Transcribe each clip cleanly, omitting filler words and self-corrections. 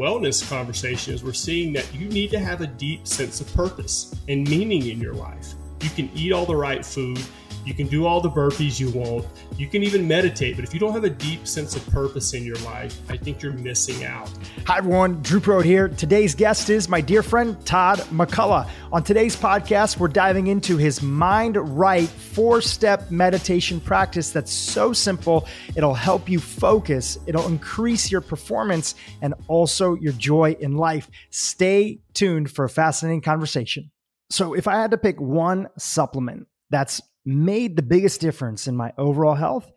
wellness conversation is we're seeing that you need to have a deep sense of purpose and meaning in your life. You can eat all the right food. You can do all the burpees you want. You can even meditate. But if you don't have a deep sense of purpose in your life, I think you're missing out. Hi, everyone. Drew Prode here. Today's guest is my dear friend, Todd McCullough. On today's podcast, we're diving into his Mind Right 4-step meditation practice that's so simple. It'll help you focus. It'll increase your performance and also your joy in life. Stay tuned for a fascinating conversation. So if I had to pick one supplement that's made the biggest difference in my overall health,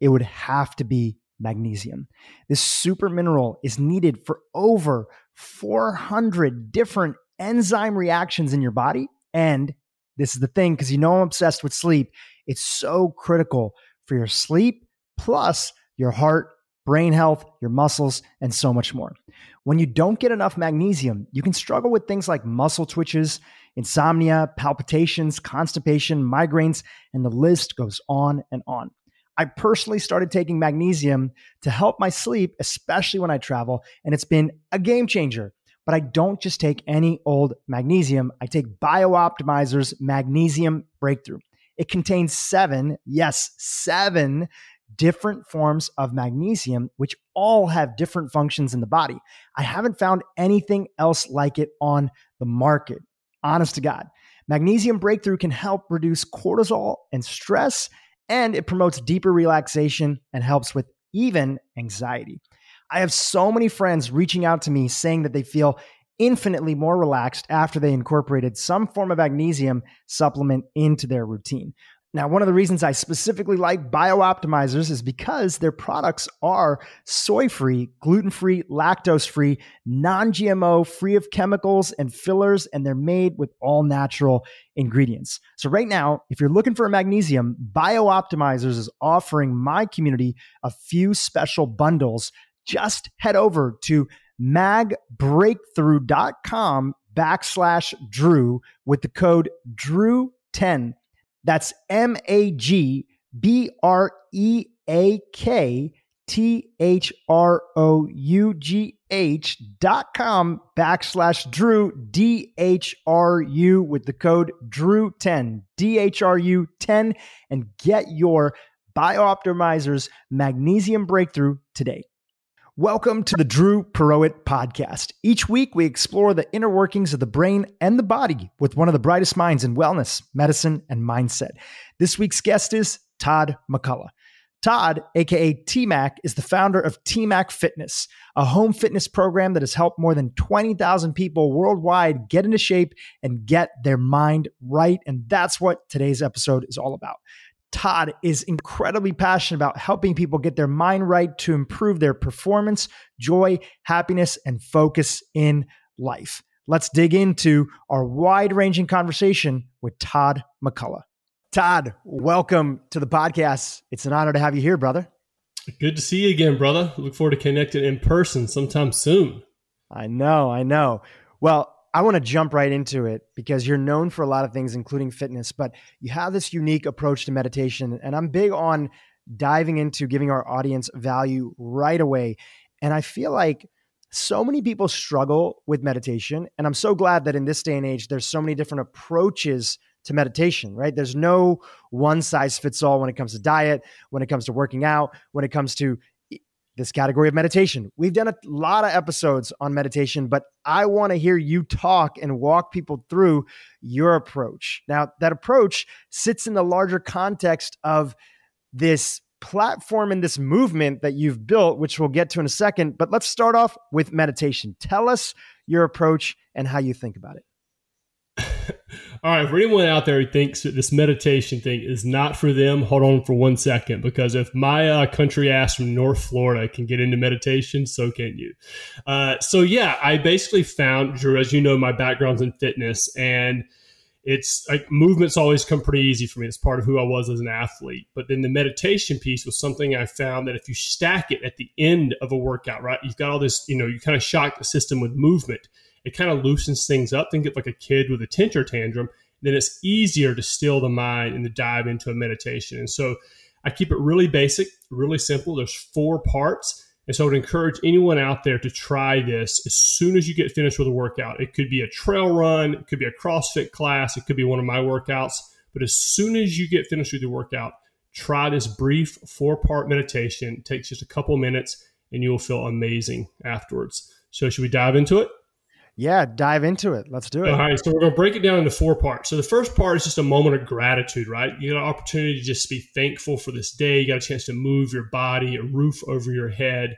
it would have to be magnesium. This super mineral is needed for over 400 different enzyme reactions in your body. And this is the thing, because you know I'm obsessed with sleep. It's so critical for your sleep, plus your heart, brain health, your muscles, and so much more. When you don't get enough magnesium, you can struggle with things like muscle twitches, insomnia, palpitations, constipation, migraines, and the list goes on and on. I personally started taking magnesium to help my sleep, especially when I travel, and it's been a game changer. But I don't just take any old magnesium. I take BioOptimizers Magnesium Breakthrough. It contains seven different forms of magnesium, which all have different functions in the body. I haven't found anything else like it on the market. Honest to God, Magnesium Breakthrough can help reduce cortisol and stress, and it promotes deeper relaxation and helps with even anxiety. I have so many friends reaching out to me saying that they feel infinitely more relaxed after they incorporated some form of magnesium supplement into their routine. Now, one of the reasons I specifically like BioOptimizers is because their products are soy-free, gluten-free, lactose-free, non-GMO, free of chemicals and fillers, and they're made with all natural ingredients. So right now, if you're looking for a magnesium, BioOptimizers is offering my community a few special bundles. Just head over to magbreakthrough.com/Drew with the code DREW10. That's magbreakthrough.com/Drew, DHRU with the code DREW10, DHRU10, and get your BioOptimizers Magnesium Breakthrough today. Welcome to the Drew Purohit Podcast. Each week, we explore the inner workings of the brain and the body with one of the brightest minds in wellness, medicine, and mindset. This week's guest is Todd McCullough. Todd, aka TMac, is the founder of TMac Fitness, a home fitness program that has helped more than 20,000 people worldwide get into shape and get their mind right. And that's what today's episode is all about. Todd is incredibly passionate about helping people get their mind right to improve their performance, joy, happiness, and focus in life. Let's dig into our wide-ranging conversation with Todd McCullough. Todd, welcome to the podcast. It's an honor to have you here, brother. Good to see you again, brother. Look forward to connecting in person sometime soon. I know. Well, I want to jump right into it because you're known for a lot of things, including fitness, but you have this unique approach to meditation. And I'm big on diving into giving our audience value right away. And I feel like so many people struggle with meditation. And I'm so glad that in this day and age, there's so many different approaches to meditation, right? There's no one size fits all when it comes to diet, when it comes to working out, when it comes to this category of meditation. We've done a lot of episodes on meditation, but I want to hear you talk and walk people through your approach. Now, that approach sits in the larger context of this platform and this movement that you've built, which we'll get to in a second. But let's start off with meditation. Tell us your approach and how you think about it. All right, for anyone out there who thinks that this meditation thing is not for them, hold on for 1 second, because if my country ass from North Florida can get into meditation, so can you. I basically found, Drew, as you know, my background's in fitness, and it's like movement's always come pretty easy for me. It's part of who I was as an athlete. But then the meditation piece was something I found that if you stack it at the end of a workout, right, you've got all this, you kind of shock the system with movement. It kind of loosens things up. Think of like a kid with a temper tantrum. Then it's easier to still the mind and to dive into a meditation. And so I keep it really basic, really simple. There's 4 parts. And so I would encourage anyone out there to try this as soon as you get finished with a workout. It could be a trail run, it could be a CrossFit class, it could be one of my workouts. But as soon as you get finished with your workout, try this brief 4-part meditation. It takes just a couple minutes and you will feel amazing afterwards. So should we dive into it? Yeah, dive into it. Let's do it. All right. So we're going to break it down into 4 parts. So the first part is just a moment of gratitude, right? You got an opportunity to just be thankful for this day. You got a chance to move your body, a roof over your head,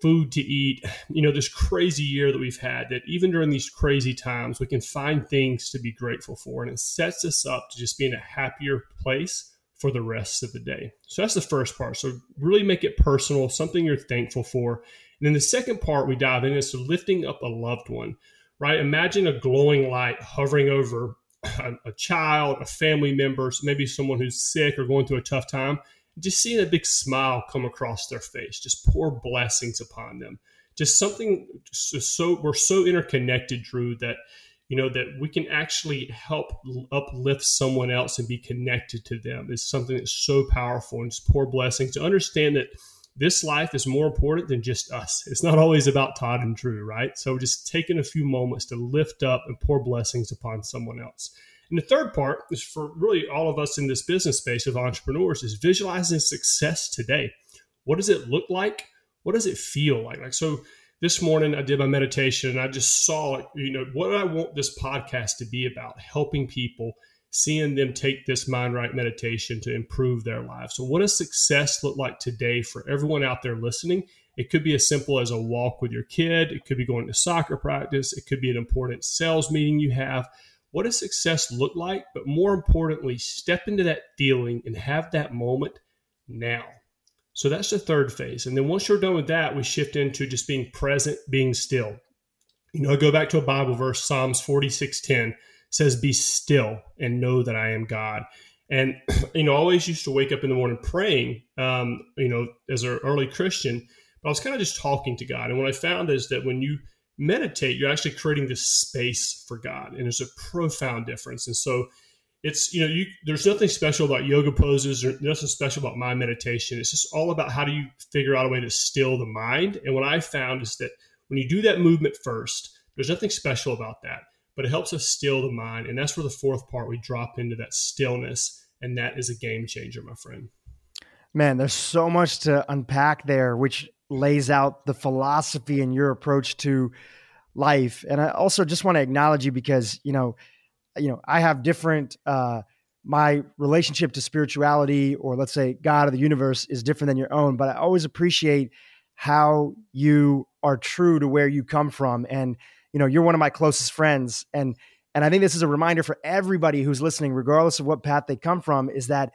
food to eat. You know, this crazy year that we've had, that even during these crazy times, we can find things to be grateful for. And it sets us up to just be in a happier place for the rest of the day. So that's the first part. So really make it personal, something you're thankful for. And then the second part we dive in is to lifting up a loved one, right? Imagine a glowing light hovering over a child, a family member, maybe someone who's sick or going through a tough time. Just seeing a big smile come across their face, just pour blessings upon them. Just something, we're so interconnected, Drew, that, you know, that we can actually help uplift someone else and be connected to them is something that's so powerful, and just pour blessings to understand that this life is more important than just us. It's not always about Todd and Drew, right? So just taking a few moments to lift up and pour blessings upon someone else. And the third part is for really all of us in this business space of entrepreneurs is visualizing success today. What does it look like? What does it feel like? So this morning I did my meditation and I just saw, you know, what I want this podcast to be about, helping people, seeing them take this Mind Right meditation to improve their lives. So what does success look like today for everyone out there listening? It could be as simple as a walk with your kid. It could be going to soccer practice. It could be an important sales meeting you have. What does success look like? But more importantly, step into that feeling and have that moment now. So that's the third phase. And then once you're done with that, we shift into just being present, being still. You know, I go back to a Bible verse, Psalms 46:10. Says, be still and know that I am God. And, you know, I always used to wake up in the morning praying, you know, as an early Christian, but I was kind of just talking to God. And what I found is that when you meditate, you're actually creating this space for God, and there's a profound difference. And so it's, you know, there's nothing special about yoga poses or nothing special about my meditation. It's just all about how do you figure out a way to still the mind. And what I found is that when you do that movement first, there's nothing special about that, but it helps us still the mind. And that's where the fourth part, we drop into that stillness. And that is a game changer, my friend. Man, there's so much to unpack there, which lays out the philosophy and your approach to life. And I also just want to acknowledge you because, you know, I have different, my relationship to spirituality, or let's say God or the universe, is different than your own, but I always appreciate how you are true to where you come from. And you know, you're one of my closest friends. And I think this is a reminder for everybody who's listening, regardless of what path they come from, is that,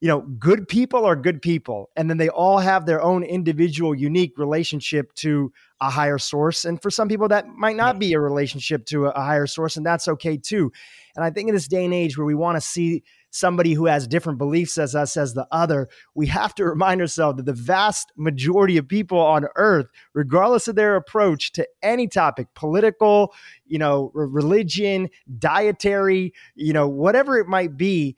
you know, good people are good people. And then they all have their own individual, unique relationship to a higher source. And for some people, that might not be a relationship to a higher source, and that's okay too. And I think in this day and age where we want to see somebody who has different beliefs as us as the other, we have to remind ourselves that the vast majority of people on earth, regardless of their approach to any topic, political, you know, religion, dietary, you know, whatever it might be,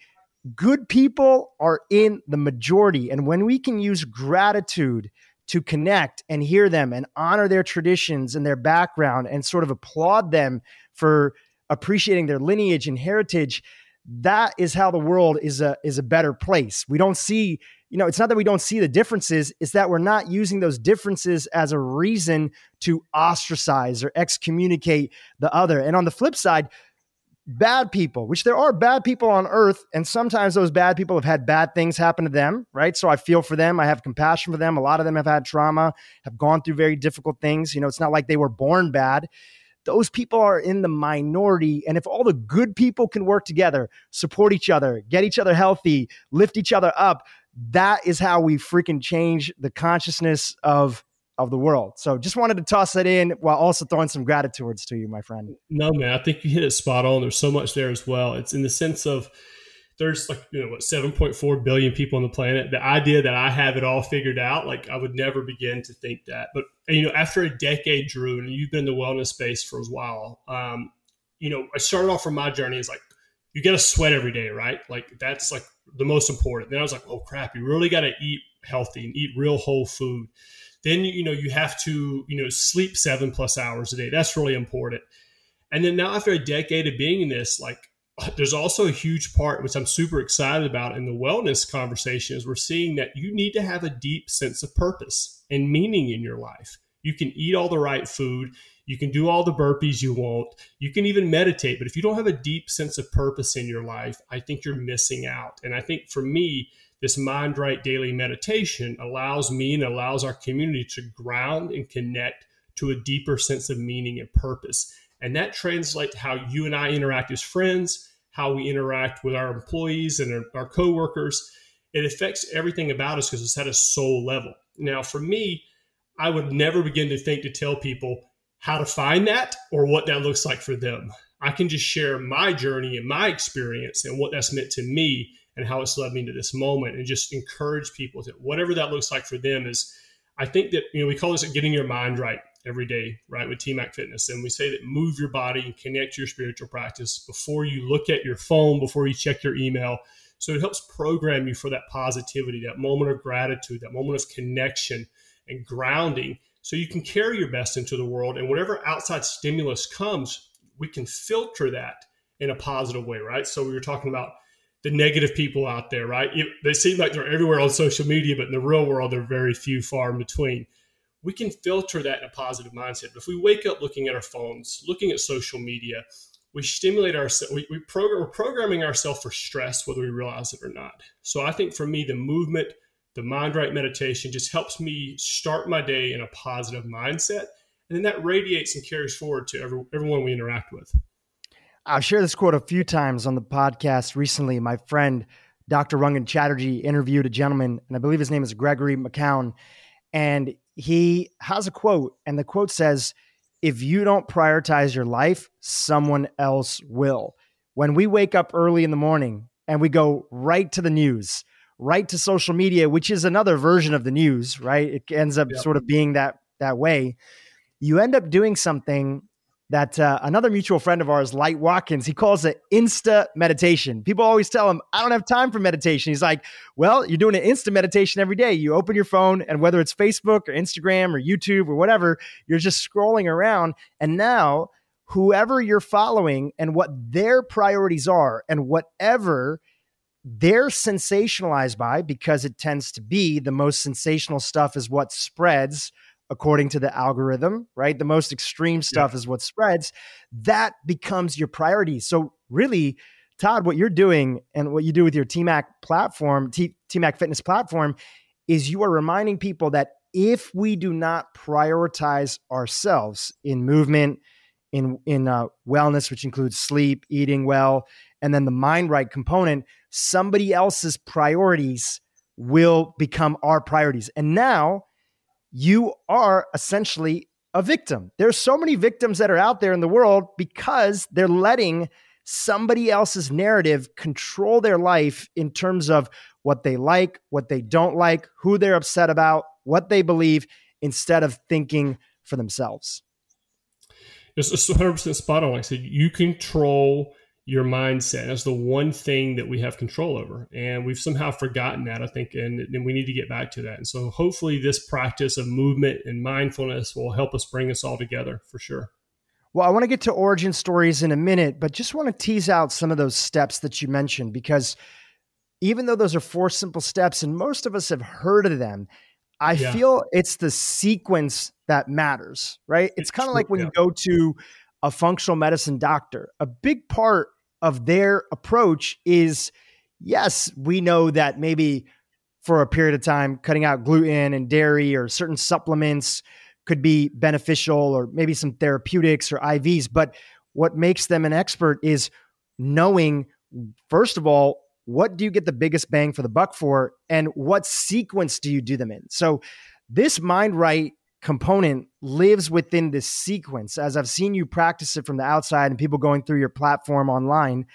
good people are in the majority. And when we can use gratitude to connect and hear them and honor their traditions and their background and sort of applaud them for appreciating their lineage and heritage, that is how the world is a better place. We don't see, you know, it's not that we don't see the differences, it's that we're not using those differences as a reason to ostracize or excommunicate the other. And on the flip side, bad people, which there are bad people on earth, and sometimes those bad people have had bad things happen to them, right? So I feel for them. I have compassion for them. A lot of them have had trauma, have gone through very difficult things. You know, it's not like they were born bad. Those people are in the minority. And if all the good people can work together, support each other, get each other healthy, lift each other up, that is how we freaking change the consciousness of the world. So just wanted to toss that in while also throwing some gratitudes to you, my friend. No, man, I think you hit it spot on. There's so much there as well. It's in the sense of there's like, you know, what, 7.4 billion people on the planet. The idea that I have it all figured out, like I would never begin to think that. But, you know, after a decade, Drew, and you've been in the wellness space for a while, you know, I started off from my journey as like, you got to sweat every day, right? Like that's like the most important. Then I was like, oh crap, you really got to eat healthy and eat real whole food. Then, you know, you have to, you know, sleep 7+ hours a day. That's really important. And then now after a decade of being in this, like, there's also a huge part, which I'm super excited about in the wellness conversation, is we're seeing that you need to have a deep sense of purpose and meaning in your life. You can eat all the right food. You can do all the burpees you want. You can even meditate. But if you don't have a deep sense of purpose in your life, I think you're missing out. And I think for me, this Mind Right Daily meditation allows me and allows our community to ground and connect to a deeper sense of meaning and purpose. And that translates to how you and I interact as friends, how we interact with our employees and our coworkers. It affects everything about us because it's at a soul level. Now, for me, I would never begin to think to tell people how to find that or what that looks like for them. I can just share my journey and my experience and what that's meant to me and how it's led me to this moment, and just encourage people that whatever that looks like for them is, I think that, you know, we call this getting your mind right every day, right, with TMac Fitness. And we say that move your body and connect your spiritual practice before you look at your phone, before you check your email. So it helps program you for that positivity, that moment of gratitude, that moment of connection and grounding, so you can carry your best into the world. And whatever outside stimulus comes, we can filter that in a positive way, right? So we were talking about the negative people out there, right? They seem like they're everywhere on social media, but in the real world, they're very few, far in between. We can filter that in a positive mindset. But if we wake up looking at our phones, looking at social media, we stimulate ourselves. We're programming ourselves for stress, whether we realize it or not. So I think for me, the movement, the Mind Right meditation just helps me start my day in a positive mindset. And then that radiates and carries forward to everyone we interact with. I'll share this quote a few times on the podcast recently. My friend, Dr. Rangan Chatterjee, interviewed a gentleman, and I believe his name is Gregory McCown. And he has a quote, and the quote says, "If you don't prioritize your life, someone else will." When we wake up early in the morning and we go right to the news, right to social media, which is another version of the news, right? It ends up sort of being that way. You end up doing something that another mutual friend of ours, Light Watkins, he calls it Insta meditation. People always tell him, I don't have time for meditation. He's like, well, you're doing an Insta meditation every day. You open your phone, and whether it's Facebook or Instagram or YouTube or whatever, you're just scrolling around. And now whoever you're following and what their priorities are and whatever they're sensationalized by, because it tends to be the most sensational stuff is what spreads according to the algorithm, right? The most extreme stuff is what spreads. That becomes your priority. So really, Todd, what you're doing and what you do with your TMac platform, TMac Fitness platform, is you are reminding people that if we do not prioritize ourselves in movement, in wellness, which includes sleep, eating well, and then the mind right component, somebody else's priorities will become our priorities. And now you are essentially a victim. There's so many victims that are out there in the world because they're letting somebody else's narrative control their life in terms of what they like, what they don't like, who they're upset about, what they believe, instead of thinking for themselves. It's 100% spot on. Like I said, you control your mindset. That's the one thing that we have control over. And we've somehow forgotten that, I think, and we need to get back to that. And so hopefully this practice of movement and mindfulness will help us bring us all together for sure. Well, I want to get to origin stories in a minute, but just want to tease out some of those steps that you mentioned, because even though those are 4 simple steps and most of us have heard of them, I feel it's the sequence that matters, right? It's kind of like when you go to a functional medicine doctor, a big part of their approach is, yes, we know that maybe for a period of time, cutting out gluten and dairy or certain supplements could be beneficial, or maybe some therapeutics or IVs. But what makes them an expert is knowing, first of all, what do you get the biggest bang for the buck for, and what sequence do you do them in? So this Mind Right component lives within this sequence. As I've seen you practice it from the outside and people going through your platform online,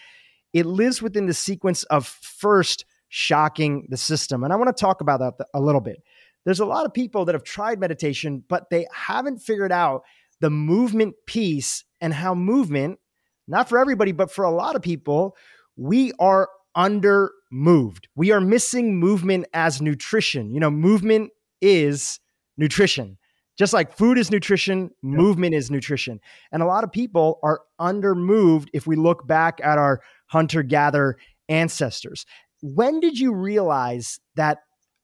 it lives within the sequence of first shocking the system. And I want to talk about that a little bit. There's a lot of people that have tried meditation, but they haven't figured out the movement piece and how movement, not for everybody, but for a lot of people, we are under moved. We are missing movement as nutrition. You know, movement is nutrition. Just like food is nutrition, movement is nutrition. And a lot of people are undermoved if we look back at our hunter-gatherer ancestors. When did you realize that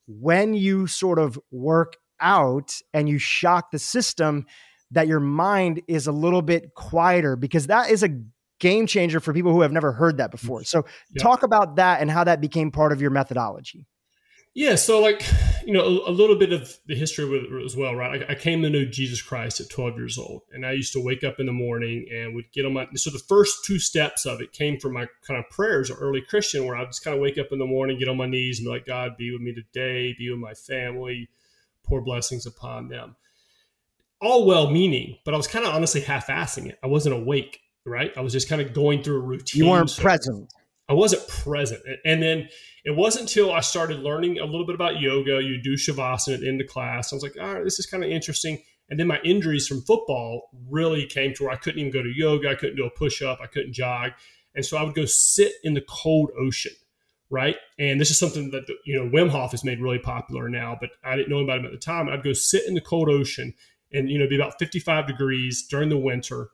when you sort of work out and you shock the system, that your mind is a little bit quieter? Because that is a game changer for people who have never heard that before. So talk about that and how that became part of your methodology. Yeah. So like, you know, a little bit of the history with it as well, right? I came to know Jesus Christ at 12 years old, and I used to wake up in the morning and would get on my, so the first two steps of it came from my kind of prayers or early Christian, where I just kind of wake up in the morning, get on my knees and be like, God, be with me today, be with my family, pour blessings upon them. All well-meaning, but I was kind of honestly half-assing it. I wasn't awake, right? I was just kind of going through a routine. You weren't present. I wasn't present. And then it wasn't until I started learning a little bit about yoga. You do shavasana at the end of class. I was like, all right, this is kind of interesting. And then my injuries from football really came to where I couldn't even go to yoga. I couldn't do a push-up. I couldn't jog. And so I would go sit in the cold ocean, right? And this is something that, you know, Wim Hof has made really popular now, but I didn't know about him at the time. I'd go sit in the cold ocean and, you know, be about 55 degrees during the winter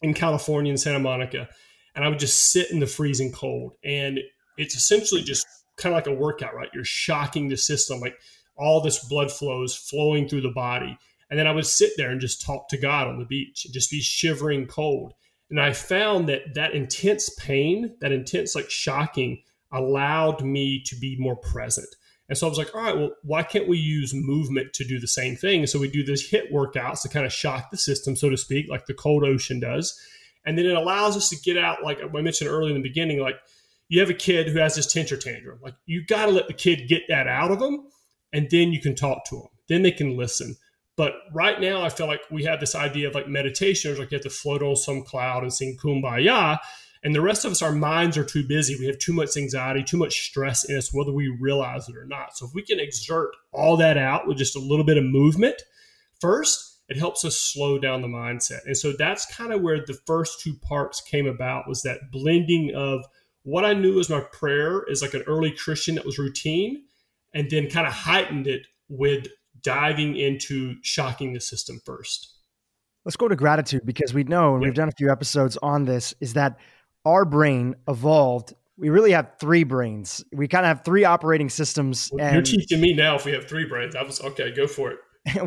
in California and Santa Monica. And I would just sit in the freezing cold. And it's essentially just kind of like a workout, right? You're shocking the system, like all this blood flows flowing through the body. And then I would sit there and just talk to God on the beach, and just be shivering cold. And I found that that intense pain, that intense like shocking, allowed me to be more present. And so I was like, all right, well, why can't we use movement to do the same thing? And so we do these HIIT workouts to kind of shock the system, so to speak, like the cold ocean does. And then it allows us to get out, like I mentioned earlier in the beginning, like you have a kid who has this temper tantrum. Like you got to let the kid get that out of them, and then you can talk to them. Then they can listen. But right now I feel like we have this idea of like meditation, or like you have to float on some cloud and sing Kumbaya. And the rest of us, our minds are too busy. We have too much anxiety, too much stress in us, whether we realize it or not. So if we can exert all that out with just a little bit of movement first, it helps us slow down the mindset. And so that's kind of where the first two parts came about, was that blending of what I knew as my prayer as like an early Christian that was routine, and then kind of heightened it with diving into shocking the system first. Let's go to gratitude, because we know, and we've done a few episodes on this, is that our brain evolved. We really have three brains. We kind of have three operating systems. Well, and you're teaching me now if we have three brains. I was, okay, go for it.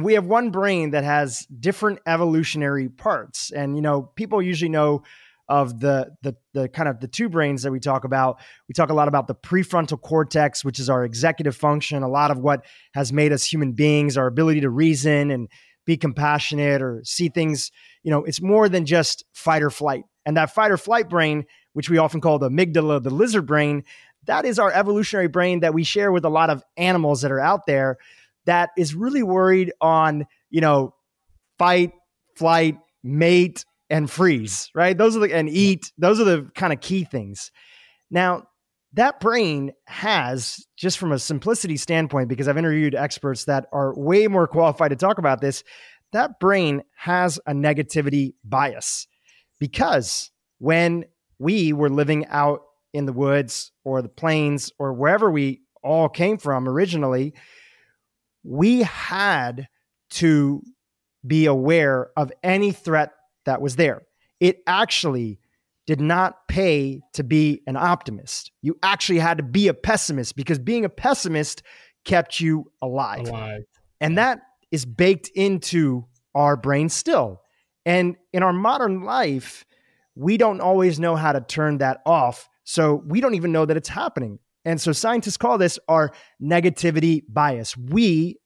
We have one brain that has different evolutionary parts. And, you know, people usually know of the kind of the two brains that we talk about. We talk a lot about the prefrontal cortex, which is our executive function. A lot of what has made us human beings, our ability to reason and be compassionate or see things, you know, it's more than just fight or flight. And that fight or flight brain, which we often call the amygdala, the lizard brain, that is our evolutionary brain that we share with a lot of animals that are out there, that is really worried on, you know, fight, flight, mate, and freeze, right? Those are the, and eat, those are the kind of key things. Now, that brain has, just from a simplicity standpoint, because I've interviewed experts that are way more qualified to talk about this, that brain has a negativity bias. Because when we were living out in the woods or the plains or wherever we all came from originally, we had to be aware of any threat that was there. It actually did not pay to be an optimist. You actually had to be a pessimist, because being a pessimist kept you alive. And that is baked into our brain still. And in our modern life, we don't always know how to turn that off. So we don't even know that it's happening. And so scientists call this our negativity bias.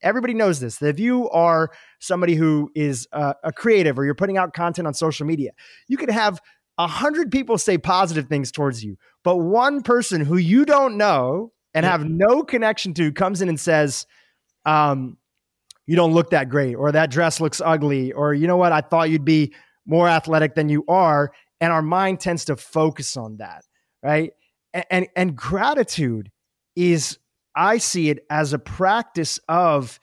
Everybody knows this, that if you are somebody who is a creative, or you're putting out content on social media, you could have 100 people say positive things towards you, but one person who you don't know and have no connection to comes in and says, you don't look that great, or that dress looks ugly, or you know what, I thought you'd be more athletic than you are. And our mind tends to focus on that, right? And gratitude is, I see it as a practice of,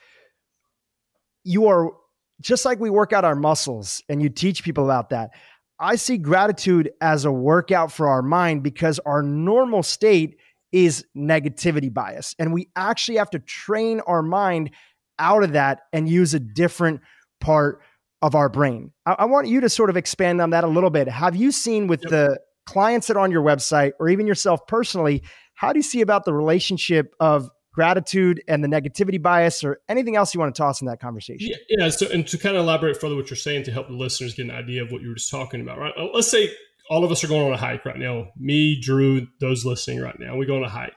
you are just like we work out our muscles and you teach people about that. I see gratitude as a workout for our mind, because our normal state is negativity bias. And we actually have to train our mind out of that and use a different part of our brain. I want you to sort of expand on that a little bit. Have you seen with the clients that are on your website or even yourself personally, how do you see about the relationship of gratitude and the negativity bias or anything else you want to toss in that conversation? Yeah. So, and to kind of elaborate further what you're saying to help the listeners get an idea of what you were just talking about, right? Let's say all of us are going on a hike right now. Me, Drew, those listening right now, we go on a hike.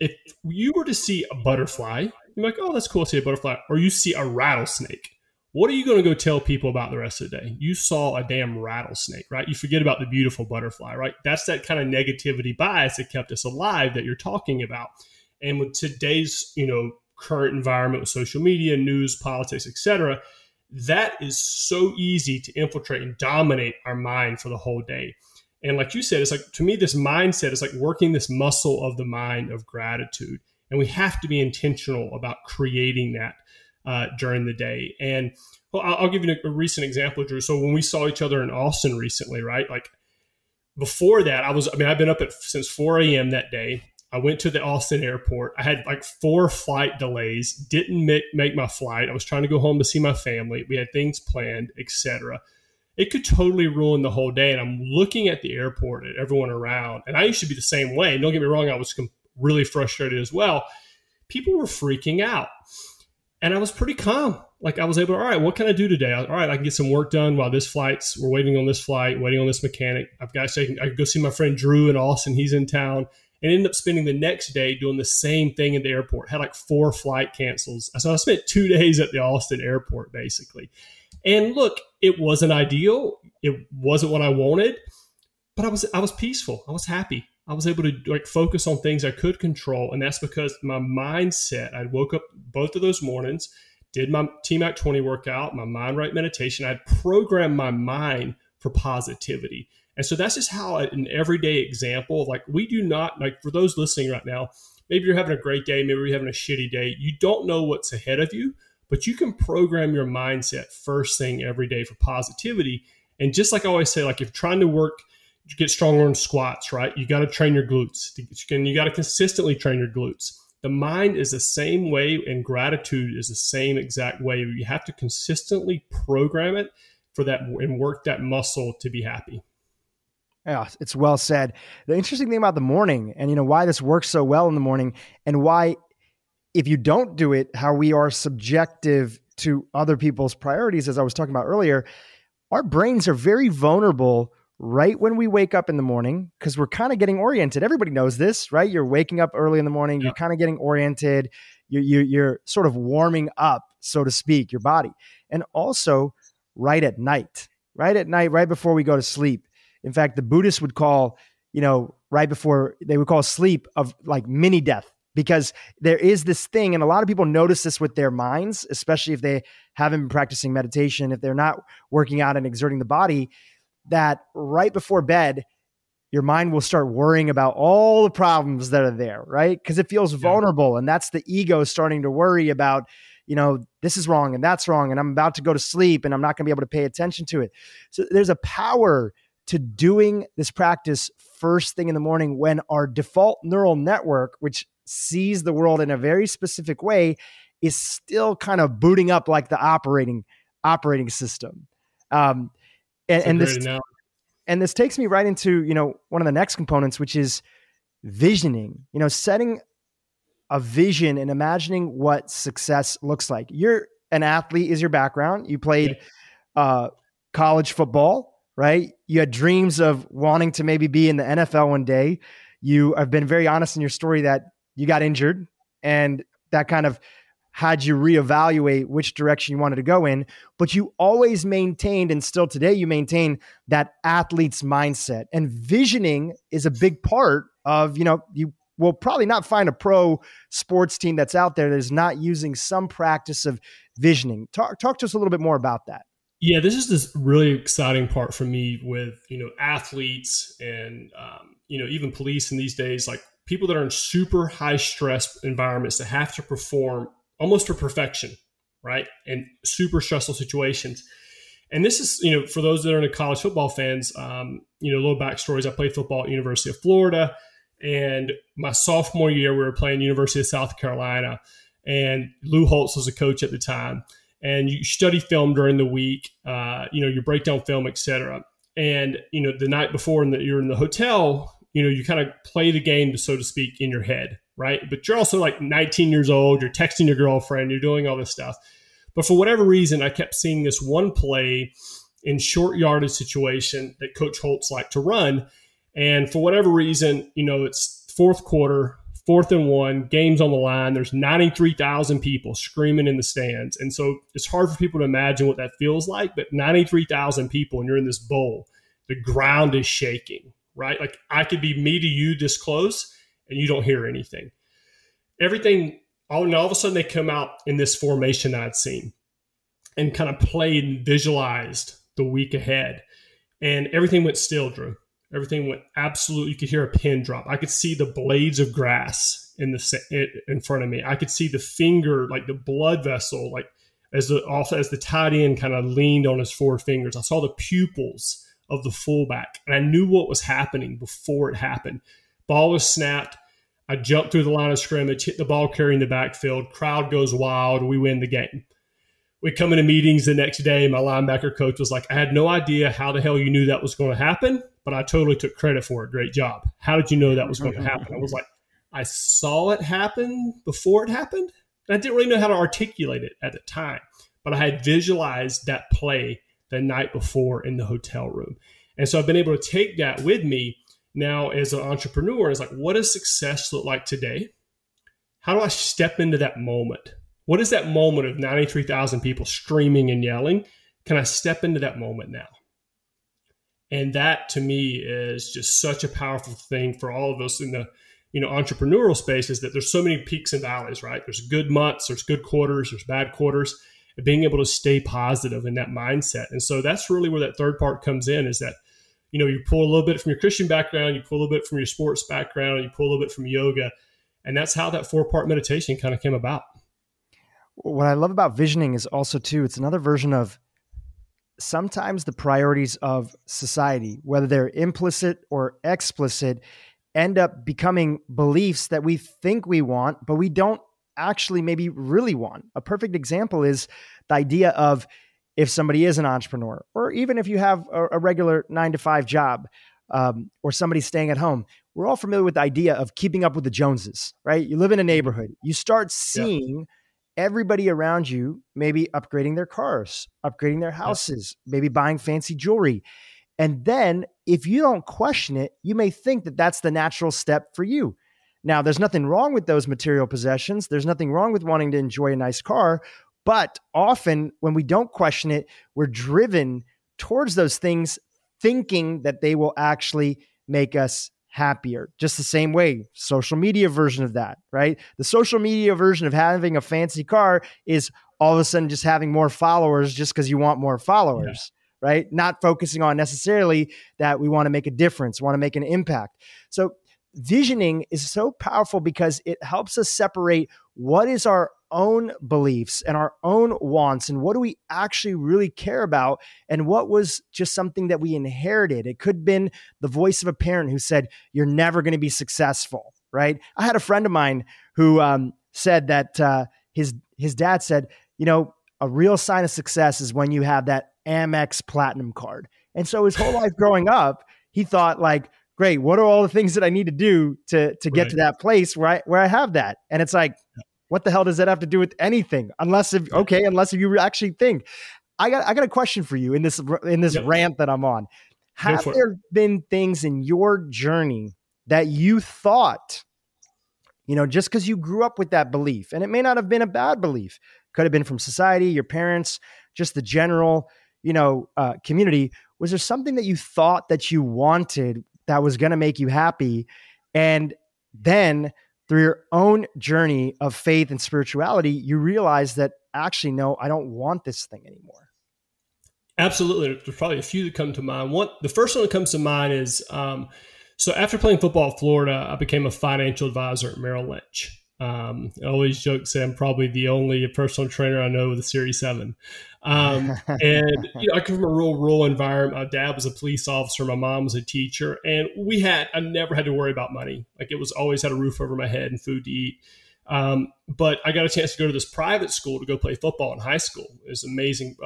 If you were to see a butterfly, you're like, oh, that's cool to see a butterfly. Or you see a rattlesnake. What are you going to go tell people about the rest of the day? You saw a damn rattlesnake, right? You forget about the beautiful butterfly, right? That's that kind of negativity bias that kept us alive that you're talking about. And with today's, current environment with social media, news, politics, et cetera, that is so easy to infiltrate and dominate our mind for the whole day. And like you said, it's like, to me, this mindset is like working this muscle of the mind of gratitude. And we have to be intentional about creating that during the day. And well, I'll give you a recent example, Drew. So when we saw each other in Austin recently, right? Like before that, I've been up since 4 a.m. that day. I went to the Austin airport. I had like 4 flight delays, didn't make my flight. I was trying to go home to see my family. We had things planned, etc. It could totally ruin the whole day. And I'm looking at the airport at everyone around. And I used to be the same way. Don't get me wrong. I was really frustrated as well. People were freaking out. And I was pretty calm. Like I was able to, all right, what can I do today? All right, I can get some work done while we're waiting on this flight, waiting on this mechanic. I can go see my friend Drew in Austin. He's in town. And ended up spending the next day doing the same thing at the airport. Had like 4 flight cancels. So I spent 2 days at the Austin airport, basically. And look, it wasn't ideal. It wasn't what I wanted, but I was peaceful. I was happy. I was able to focus on things I could control. And that's because my mindset, I woke up both of those mornings, did my TMac 20 workout, my mind right meditation. I programmed my mind for positivity. And so that's just how an everyday example of we do not, for those listening right now, maybe you're having a great day, maybe you're having a shitty day. You don't know what's ahead of you, but you can program your mindset first thing every day for positivity. And just like I always say, if you're trying to get stronger on squats, right? You got to train your glutes. You got to consistently train your glutes. The mind is the same way, and gratitude is the same exact way. You have to consistently program it for that and work that muscle to be happy. Yeah, it's well said. The interesting thing about the morning and, why this works so well in the morning and why if you don't do it, how we are subjective to other people's priorities, as I was talking about earlier, our brains are very vulnerable right when we wake up in the morning because we're kind of getting oriented. Everybody knows this, right? You're waking up early in the morning. Yeah. You're kind of getting oriented. You're sort of warming up, so to speak, your body. And also right at night, right before we go to sleep. In fact, the Buddhists would call, right before they would call sleep of mini death, because there is this thing. And a lot of people notice this with their minds, especially if they haven't been practicing meditation, if they're not working out and exerting the body, that right before bed, your mind will start worrying about all the problems that are there, right? Because it feels vulnerable. And that's the ego starting to worry about, this is wrong and that's wrong. And I'm about to go to sleep and I'm not going to be able to pay attention to it. So there's a power to doing this practice first thing in the morning when our default neural network, which sees the world in a very specific way, is still kind of booting up like the operating system. And this takes me right into, one of the next components, which is visioning, setting a vision and imagining what success looks like. You're an athlete is your background. You played college football. Right? You had dreams of wanting to maybe be in the NFL one day. You have been very honest in your story that you got injured and that kind of had you reevaluate which direction you wanted to go in, but you always maintained, and still today you maintain, that athlete's mindset. And visioning is a big part of, you will probably not find a pro sports team that's out there that is not using some practice of visioning. Talk to us a little bit more about that. Yeah, this is really exciting part for me with, athletes and, even police in these days, people that are in super high stress environments that have to perform almost to perfection, right? And super stressful situations. And this is, for those that are into college football fans, little backstories. I played football at University of Florida, and my sophomore year, we were playing University of South Carolina. and Lou Holtz was a coach at the time. And you study film during the week, you break down film, et cetera. And, the night before and that you're in the hotel, you kind of play the game, so to speak, in your head, right? But you're also like 19 years old, you're texting your girlfriend, you're doing all this stuff. But for whatever reason, I kept seeing this one play in short yardage situation that Coach Holtz liked to run. And for whatever reason, it's fourth quarter, 4th and 1, game's on the line. There's 93,000 people screaming in the stands. And so it's hard for people to imagine what that feels like, but 93,000 people and you're in this bowl, the ground is shaking, right? Like I could be me to you this close and you don't hear anything. Everything, all of a sudden they come out in this formation I'd seen and kind of played and visualized the week ahead. And everything went still, Drew. Everything went absolutely, you could hear a pin drop. I could see the blades of grass in front of me. I could see the finger, like the blood vessel, like as the tight end kind of leaned on his four fingers. I saw the pupils of the fullback, and I knew what was happening before it happened. Ball was snapped. I jumped through the line of scrimmage, hit the ball carrying the backfield. Crowd goes wild. We win the game. We come into meetings the next day. My linebacker coach was like, I had no idea how the hell you knew that was going to happen, but I totally took credit for it. Great job. How did you know that was going to happen? I was like, I saw it happen before it happened. And I didn't really know how to articulate it at the time, but I had visualized that play the night before in the hotel room. And so I've been able to take that with me now as an entrepreneur. It's like, what does success look like today? How do I step into that moment? What is that moment of 93,000 people screaming and yelling? Can I step into that moment now? And that to me is just such a powerful thing for all of us in the, entrepreneurial space, is that there's so many peaks and valleys, right? There's good months, there's good quarters, there's bad quarters, and being able to stay positive in that mindset. And so that's really where that third part comes in, is that, you pull a little bit from your Christian background, you pull a little bit from your sports background, you pull a little bit from yoga. And that's how that 4-part meditation kind of came about. What I love about visioning is also too, it's another version of sometimes the priorities of society, whether they're implicit or explicit, end up becoming beliefs that we think we want, but we don't actually maybe really want. A perfect example is the idea of if somebody is an entrepreneur, or even if you have a regular 9-to-5 job, or somebody staying at home, we're all familiar with the idea of keeping up with the Joneses, right? You live in a neighborhood, you start seeing everybody around you maybe upgrading their cars, upgrading their houses, maybe buying fancy jewelry. And then if you don't question it, you may think that that's the natural step for you. Now, there's nothing wrong with those material possessions. There's nothing wrong with wanting to enjoy a nice car. But often when we don't question it, we're driven towards those things thinking that they will actually make us happier. Just the same way, social media version of that, right? The social media version of having a fancy car is all of a sudden just having more followers just because you want more followers, right? Not focusing on necessarily that we want to make a difference, want to make an impact. So visioning is so powerful because it helps us separate what is our own beliefs and our own wants and what do we actually really care about and what was just something that we inherited. It could have been the voice of a parent who said, you're never going to be successful, right? I had a friend of mine who said that his dad said, a real sign of success is when you have that Amex Platinum card. And so his whole life growing up, he thought like, great, what are all the things that I need to do to get to that place where I have that? And it's like, what the hell does that have to do with anything? Unless if you actually think. I got a question for you in this rant that I'm on. Have there been things in your journey that you thought, just because you grew up with that belief, and it may not have been a bad belief, could have been from society, your parents, just the general, community. Was there something that you thought that you wanted that was going to make you happy? And then through your own journey of faith and spirituality, you realize that actually, no, I don't want this thing anymore. Absolutely. There's probably a few that come to mind. The first one that comes to mind is, so after playing football at Florida, I became a financial advisor at Merrill Lynch. I always joke, say I'm probably the only personal trainer I know with a Series 7. And I come from a rural environment. My dad was a police officer. My mom was a teacher, and I never had to worry about money. Like it was always had a roof over my head and food to eat. But I got a chance to go to this private school to go play football in high school. It's an amazing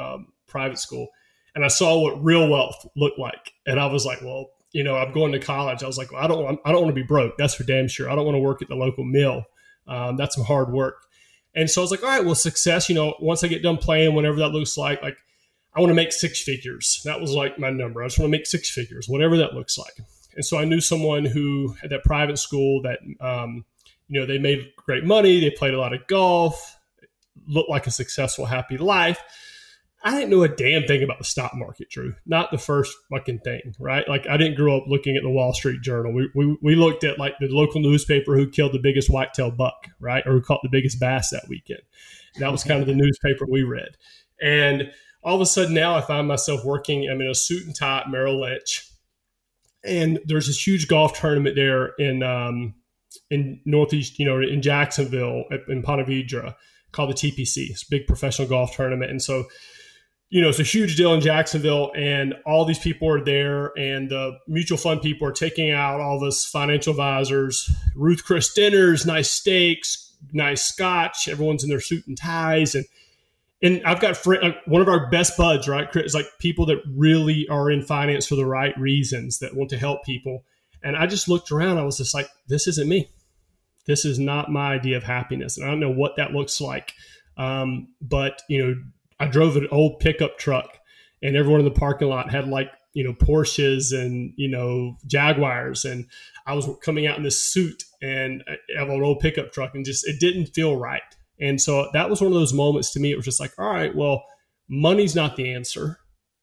private school. And I saw what real wealth looked like. And I was like, well, you know, I'm going to college. I was like, well, I don't want to be broke. That's for damn sure. I don't want to work at the local mill. That's some hard work. And so I was like, all right, well, success, you know, once I get done playing, whatever that looks like I want to make six figures. That was like my number. I just want to make six figures, whatever that looks like. And so I knew someone who at that private school that, you know, they made great money. They played a lot of golf, looked like a successful, happy life. I didn't know a damn thing about the stock market, Drew. Not the first fucking thing, right? Like I didn't grow up looking at the Wall Street Journal. We looked at like the local newspaper who killed the biggest whitetail buck, right? Or who caught the biggest bass that weekend. That was kind of the newspaper we read. And all of a sudden now I find myself working, I'm in a suit and tie at Merrill Lynch. And there's this huge golf tournament there in Northeast, you know, in Jacksonville, in Ponte Vedra, called the TPC. It's a big professional golf tournament. And so, you know, it's a huge deal in Jacksonville and all these people are there and the mutual fund people are taking out all this financial advisors, Ruth Chris dinners, nice steaks, nice scotch. Everyone's in their suit and ties. And I've got one of our best buds, right? It's like people that really are in finance for the right reasons that want to help people. And I just looked around. I was just like, this isn't me. This is not my idea of happiness. And I don't know what that looks like. But, you know, I drove an old pickup truck and everyone in the parking lot had like, you know, Porsches and, you know, Jaguars. And I was coming out in this suit and I have an old pickup truck and just, it didn't feel right. And so that was one of those moments to me. It was just like, all right, well, money's not the answer.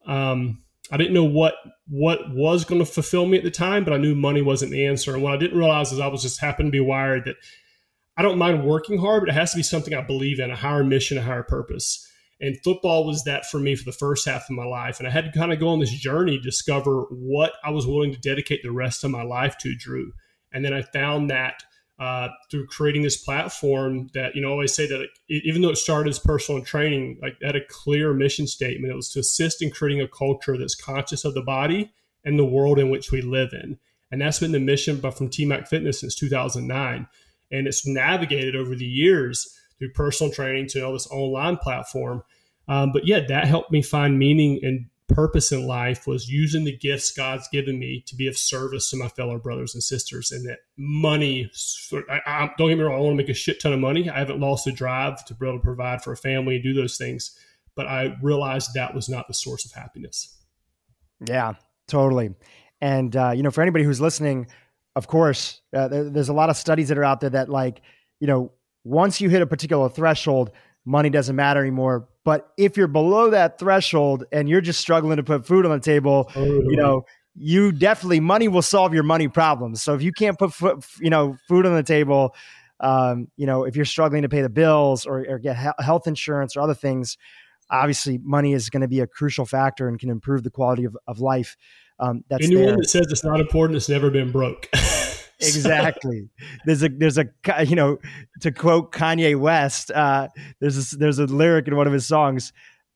I didn't know what was going to fulfill me at the time, but I knew money wasn't the answer. And what I didn't realize is I was just happened to be wired that I don't mind working hard, but it has to be something I believe in, a higher mission, a higher purpose. And football was that for me for the first half of my life. And I had to kind of go on this journey, discover what I was willing to dedicate the rest of my life to, Drew. And then I found that through creating this platform that, you know, I always say that even though it started as personal training, like it had a clear mission statement. It was to assist in creating a culture that's conscious of the body and the world in which we live in. And that's been the mission from TMac Fitness since 2009. And it's navigated over the years through personal training to all this online platform. But yeah, that helped me find meaning and purpose in life was using the gifts God's given me to be of service to my fellow brothers and sisters. And that money, don't get me wrong, I want to make a shit ton of money. I haven't lost the drive to be able to provide for a family and do those things. But I realized that was not the source of happiness. Yeah, totally. And, you know, for anybody who's listening, of course, there's a lot of studies that are out there that like, you know, once you hit a particular threshold, money doesn't matter anymore. But if you're below that threshold and you're just struggling to put food on the table, you know, you definitely, money will solve your money problems. So if you can't put food on the table, you know, if you're struggling to pay the bills or get health insurance or other things, obviously money is going to be a crucial factor and can improve the quality of life. That says it's not important, it's never been broke. Exactly. There's a, you know, to quote Kanye West, there's a lyric in one of his songs,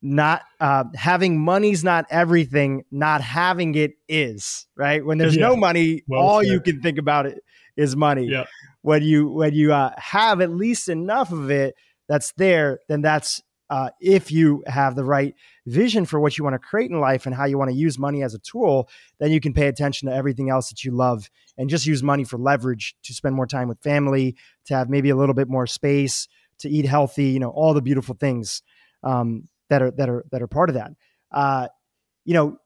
having money's not everything, not having it is, right? When there's no money, you can think about it is money. Yeah. When you have at least enough of it that's there, then that's, if you have the right vision for what you want to create in life and how you want to use money as a tool, then you can pay attention to everything else that you love and just use money for leverage to spend more time with family, to have maybe a little bit more space, to eat healthy, you know, all the beautiful things that are part of that. You know,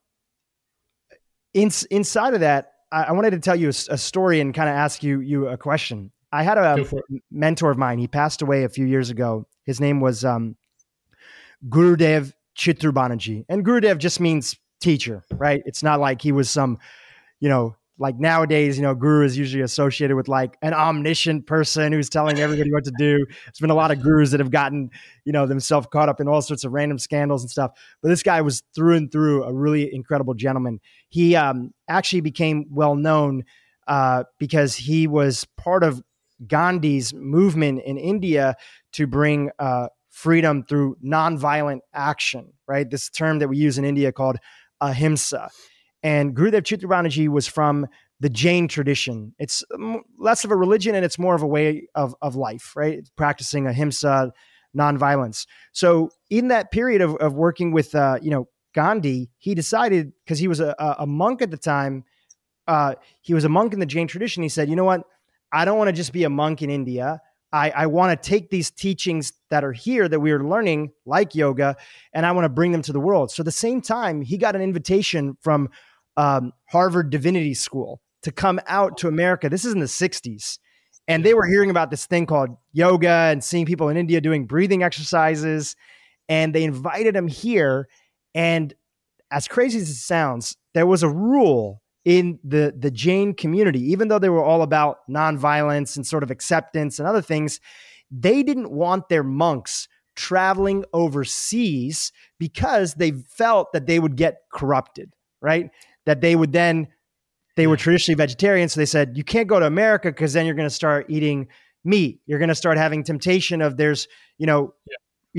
inside of that, I wanted to tell you a story and kind of ask you a question. I had a mentor of mine. He passed away a few years ago. His name was Gurudev Chitrabhanuji. And Gurudev just means teacher, right? It's not like he was some, you know, like nowadays, you know, guru is usually associated with like an omniscient person who's telling everybody what to do. There's been a lot of gurus that have gotten, you know, themselves caught up in all sorts of random scandals and stuff. But this guy was through and through a really incredible gentleman. He actually became well known because he was part of Gandhi's movement in India to bring freedom through nonviolent action, right? This term that we use in India called ahimsa. And Gurudev Chitrabhanuji was from the Jain tradition. It's less of a religion and it's more of a way of life, right? Practicing ahimsa, nonviolence. So in that period of working with, Gandhi, he decided, because he was a monk at the time, he was a monk in the Jain tradition. He said, you know what? I don't want to just be a monk in India. I want to take these teachings that are here that we are learning, like yoga, and I want to bring them to the world. So at the same time, he got an invitation from Harvard Divinity School to come out to America. This is in the 60s. And they were hearing about this thing called yoga and seeing people in India doing breathing exercises. And they invited him here. And as crazy as it sounds, there was a rule in the Jain community, even though they were all about nonviolence and sort of acceptance and other things, they didn't want their monks traveling overseas because they felt that they would get corrupted, right? That they would then, they were traditionally vegetarian. So they said, you can't go to America because then you're going to start eating meat. You're going to start having temptation of there's going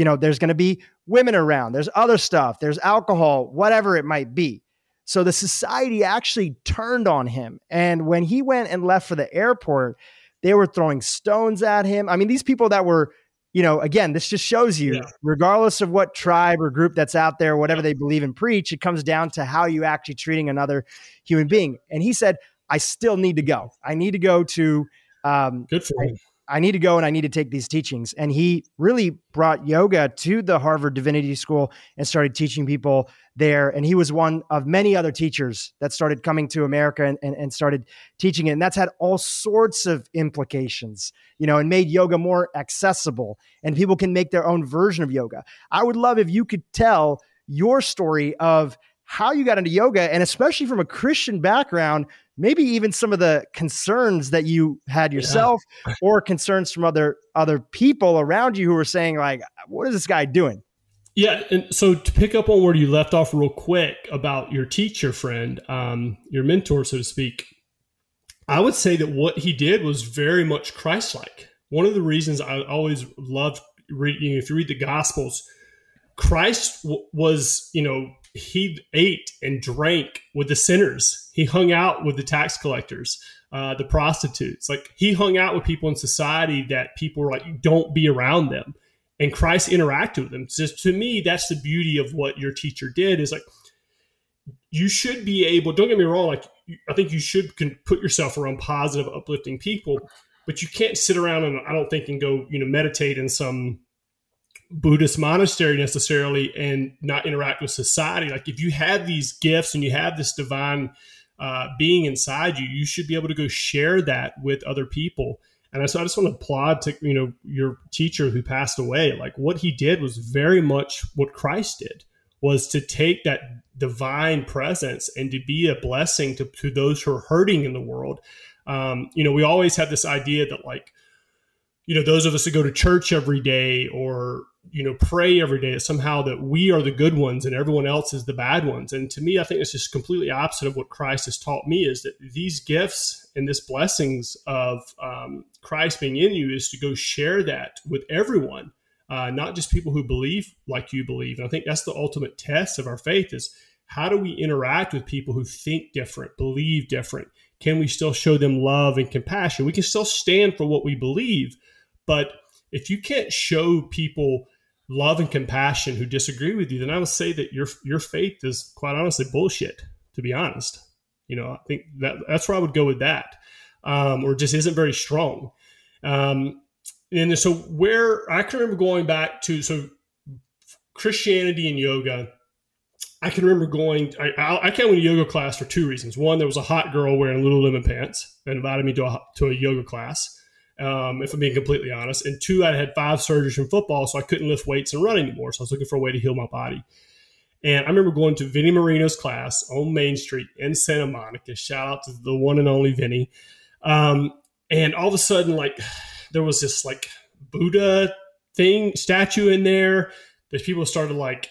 to be women around, there's other stuff, there's alcohol, whatever it might be. So the society actually turned on him. And when he went and left for the airport, they were throwing stones at him. I mean, these people that were, again, this just shows you, regardless of what tribe or group that's out there, whatever they believe and preach, it comes down to how you actually treating another human being. And he said, I still need to go. I need to go to, good for him. I need to go and I need to take these teachings. And he really brought yoga to the Harvard Divinity School and started teaching people there. And he was one of many other teachers that started coming to America and started teaching it. And that's had all sorts of implications, and made yoga more accessible, and people can make their own version of yoga. I would love if you could tell your story of how you got into yoga, and especially from a Christian background, maybe even some of the concerns that you had yourself or concerns from other people around you who were saying, like, what is this guy doing? Yeah. And so to pick up on where you left off real quick about your teacher friend, your mentor, so to speak, I would say that what he did was very much Christ-like. One of the reasons I always loved reading, if you read the Gospels, Christ was, he ate and drank with the sinners. He hung out with the tax collectors, the prostitutes. Like, he hung out with people in society that people were like, don't be around them. And Christ interacted with them. So to me, that's the beauty of what your teacher did, is like, you should be able, don't get me wrong, like, I think you can put yourself around positive, uplifting people, but you can't sit around and I don't think and go, meditate in some Buddhist monastery necessarily and not interact with society. Like, if you have these gifts and you have this divine being inside you, you should be able to go share that with other people. And so I just want to applaud to, your teacher who passed away. Like, what he did was very much what Christ did, was to take that divine presence and to be a blessing to those who are hurting in the world. We always have this idea that, like, those of us who go to church every day or, pray every day, somehow that we are the good ones and everyone else is the bad ones. And to me, I think it's just completely opposite of what Christ has taught me, is that these gifts and this blessings of Christ being in you is to go share that with everyone, not just people who believe like you believe. And I think that's the ultimate test of our faith, is how do we interact with people who think different, believe different? Can we still show them love and compassion? We can still stand for what we believe. But if you can't show people love and compassion who disagree with you, then I would say that your faith is, quite honestly, bullshit, to be honest. I think that's where I would go with that, or just isn't very strong. And so where I can remember going back to, so Christianity and yoga, I can remember going, I came to yoga class for two reasons. One, there was a hot girl wearing Lululemon pants that invited me to a yoga class. If I'm being completely honest. And two, I had 5 surgeries from football, so I couldn't lift weights and run anymore. So I was looking for a way to heal my body. And I remember going to Vinnie Marino's class on Main Street in Santa Monica. Shout out to the one and only Vinnie. And all of a sudden, like, there was this, like, Buddha thing, statue in there. There's people started, like,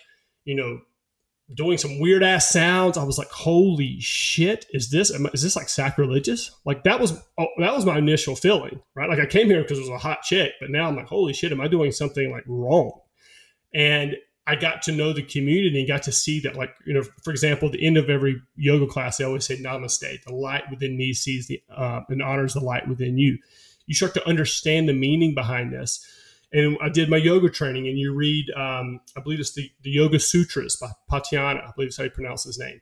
doing some weird ass sounds. I was like, holy shit, is this like sacrilegious? Like, that was my initial feeling, right? Like, I came here because it was a hot chick, but now I'm like, holy shit, am I doing something like wrong? And I got to know the community and got to see that, like, you know, for example, at the end of every yoga class, they always say namaste, the light within me sees the, and honors the light within you. You start to understand the meaning behind this. And I did my yoga training, and you read, I believe it's the Yoga Sutras by Patanjali, I believe is how you pronounce his name.